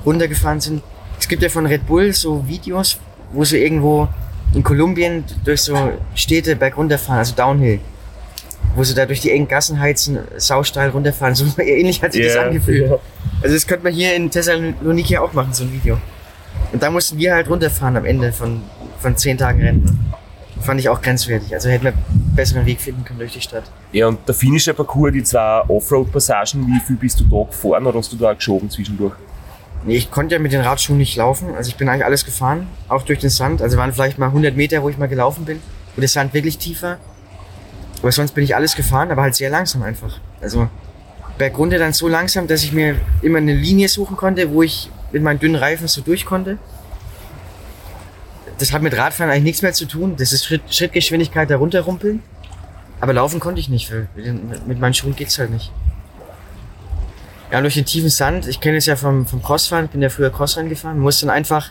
runtergefahren sind. Es gibt ja von Red Bull so Videos, wo sie irgendwo in Kolumbien durch so Städte bergunterfahren, also Downhill, wo sie da durch die engen Gassen heizen, sausteil runterfahren. So ähnlich hat sich yeah. das angefühlt. Yeah. Also das könnte man hier in Thessaloniki auch machen, so ein Video. Und da mussten wir halt runterfahren am Ende von, von zehn Tagen Rennen. Fand ich auch grenzwertig. Also hätten wir einen besseren Weg finden können durch die Stadt. Ja, und der finnische Parcours, die zwei Offroad-Passagen, wie viel bist du da gefahren oder hast du da geschoben zwischendurch? Nee, ich konnte ja mit den Radschuhen nicht laufen, also ich bin eigentlich alles gefahren, auch durch den Sand, also waren vielleicht mal hundert Meter, wo ich mal gelaufen bin, wo der Sand wirklich tief war, aber sonst bin ich alles gefahren, aber halt sehr langsam einfach, also bergunter dann so langsam, dass ich mir immer eine Linie suchen konnte, wo ich mit meinen dünnen Reifen so durch konnte. Das hat mit Radfahren eigentlich nichts mehr zu tun, das ist Schritt, Schrittgeschwindigkeit da runterrumpeln, aber laufen konnte ich nicht, weil mit meinen Schuhen geht's halt nicht. Ja, durch den tiefen Sand, ich kenne es ja vom, vom Crossfahren, ich bin ja früher Crossrennen gefahren, man muss dann einfach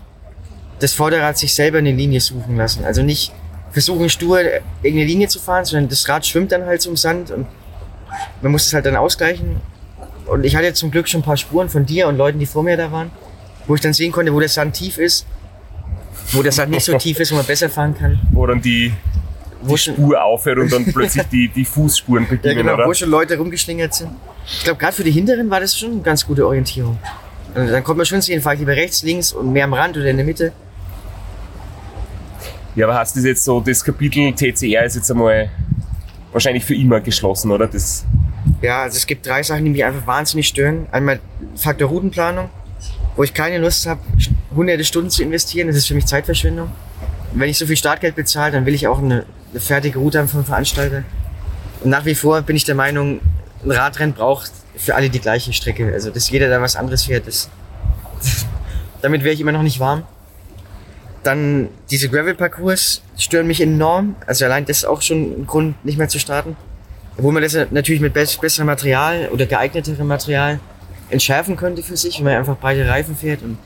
das Vorderrad sich selber eine Linie suchen lassen. Also nicht versuchen stur irgendeine Linie zu fahren, sondern das Rad schwimmt dann halt so im Sand und man muss es halt dann ausgleichen. Und ich hatte zum Glück schon ein paar Spuren von dir und Leuten, die vor mir da waren, wo ich dann sehen konnte, wo der Sand tief ist, wo der Sand nicht so tief ist, wo man besser fahren kann. Wo dann die, die Spur aufhört und dann plötzlich die, die Fußspuren beginnen, ja, genau, oder? Wo schon Leute rumgeschlingert sind. Ich glaube, gerade für die Hinteren war das schon eine ganz gute Orientierung. Und dann kommt man schon zu jeden Fall lieber rechts, links und mehr am Rand oder in der Mitte. Ja, aber hast du das jetzt so, das Kapitel T C R ist jetzt einmal wahrscheinlich für immer geschlossen, oder? Das ja, also es gibt drei Sachen, die mich einfach wahnsinnig stören. Einmal Faktor Routenplanung, wo ich keine Lust habe, hunderte Stunden zu investieren, das ist für mich Zeitverschwendung. Und wenn ich so viel Startgeld bezahle, dann will ich auch eine, eine fertige Route haben vom Veranstalter. Und nach wie vor bin ich der Meinung, ein Radrennen braucht für alle die gleiche Strecke. Also, dass jeder da was anderes fährt, das, damit wäre ich immer noch nicht warm. Dann diese Gravel-Parcours stören mich enorm. Also allein das ist auch schon ein Grund, nicht mehr zu starten. Obwohl man das natürlich mit besserem Material oder geeigneterem Material entschärfen könnte für sich, wenn man einfach breite Reifen fährt und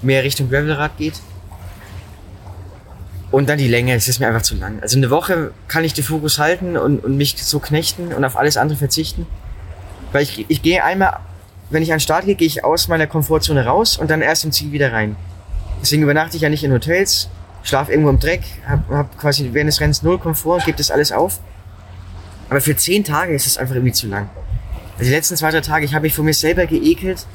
mehr Richtung Gravelrad geht. Und dann die Länge, es ist mir einfach zu lang. Also eine Woche kann ich den Fokus halten und, und mich so knechten und auf alles andere verzichten. Weil ich, ich gehe einmal, wenn ich an den Start gehe, gehe ich aus meiner Komfortzone raus und dann erst im Ziel wieder rein. Deswegen übernachte ich ja nicht in Hotels, schlafe irgendwo im Dreck, habe hab quasi während des Rennens null Komfort, gebe das alles auf. Aber für zehn Tage ist es einfach irgendwie zu lang. Also die letzten zwei, drei Tage, ich habe mich von mir selber geekelt.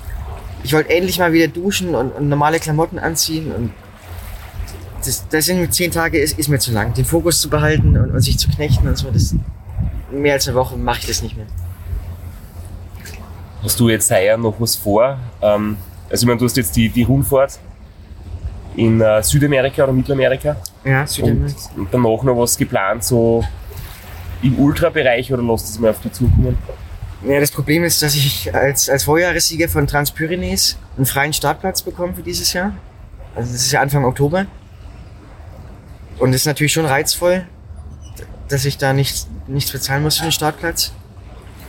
Ich wollte endlich mal wieder duschen und, und normale Klamotten anziehen. Und das, das sind zehn Tage ist, ist mir zu lang. Den Fokus zu behalten und, und sich zu knechten und so, das, mehr als eine Woche mache ich das nicht mehr. Hast du jetzt heuer noch was vor? Also ich meine, du hast jetzt die, die Rundfahrt in äh, Südamerika oder Mittelamerika. Ja, Südamerika. Und, und danach noch was geplant, so im Ultrabereich, oder lass das mal auf dich zukommen? Ja, das Problem ist, dass ich als, als Vorjahressieger von Trans Pyrenees einen freien Startplatz bekomme für dieses Jahr. Also das ist ja Anfang Oktober. Und das ist natürlich schon reizvoll, dass ich da nichts, nichts bezahlen muss für den Startplatz.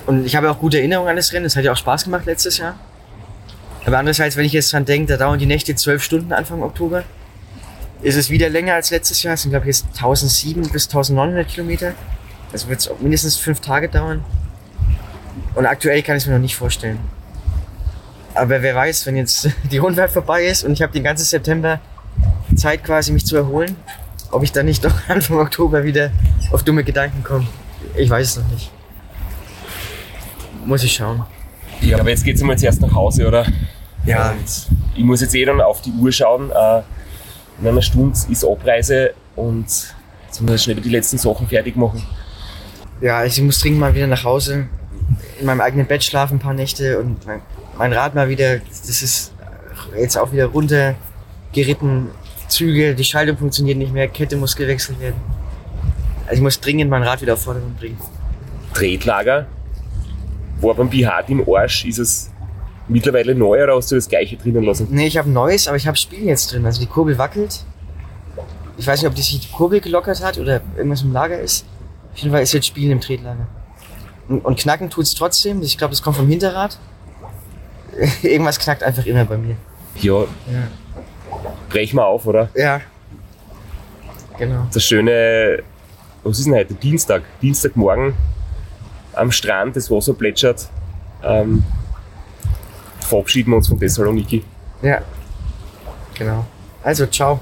Und ich habe auch gute Erinnerungen an das Rennen, das hat ja auch Spaß gemacht letztes Jahr. Aber andererseits, wenn ich jetzt dran denke, da dauern die Nächte zwölf Stunden Anfang Oktober, ist es wieder länger als letztes Jahr. Es sind, glaube ich, jetzt tausendsiebenhundert bis neunzehnhundert Kilometer. Also wird es mindestens fünf Tage dauern. Und aktuell kann ich es mir noch nicht vorstellen. Aber wer weiß, wenn jetzt die Rundfahrt vorbei ist und ich habe den ganzen September Zeit quasi, mich zu erholen, ob ich dann nicht doch Anfang Oktober wieder auf dumme Gedanken komme. Ich weiß es noch nicht. Muss ich schauen. Ja, aber jetzt geht's mal zuerst nach Hause, oder? Ja. Und ich muss jetzt eh dann auf die Uhr schauen. In einer Stunde ist Abreise und jetzt muss ich schnell die letzten Sachen fertig machen. Ja, ich muss dringend mal wieder nach Hause, in meinem eigenen Bett schlafen ein paar Nächte und mein, mein Rad mal wieder, das ist jetzt auch wieder runtergeritten, Züge, die Schaltung funktioniert nicht mehr, Kette muss gewechselt werden. Also ich muss dringend mein Rad wieder auf Vordergrund bringen. Tretlager? War beim Bihać im Arsch, ist es mittlerweile neu oder hast du das gleiche drinnen lassen? Nee, ich habe neues, aber ich habe Spiel jetzt drin. Also die Kurbel wackelt. Ich weiß nicht, ob die sich die Kurbel gelockert hat oder irgendwas im Lager ist. Auf jeden Fall ist jetzt Spielen im Tretlager. Und, und knacken tut es trotzdem. Ich glaube, das kommt vom Hinterrad. Irgendwas knackt einfach immer bei mir. Ja, ja. Brech mal auf, oder? Ja. Genau. Das schöne, was ist denn heute? Dienstag. Dienstagmorgen. Am Strand, das Wasser plätschert, ähm, verabschieden wir uns von Thessaloniki. Ja, genau. Also, ciao.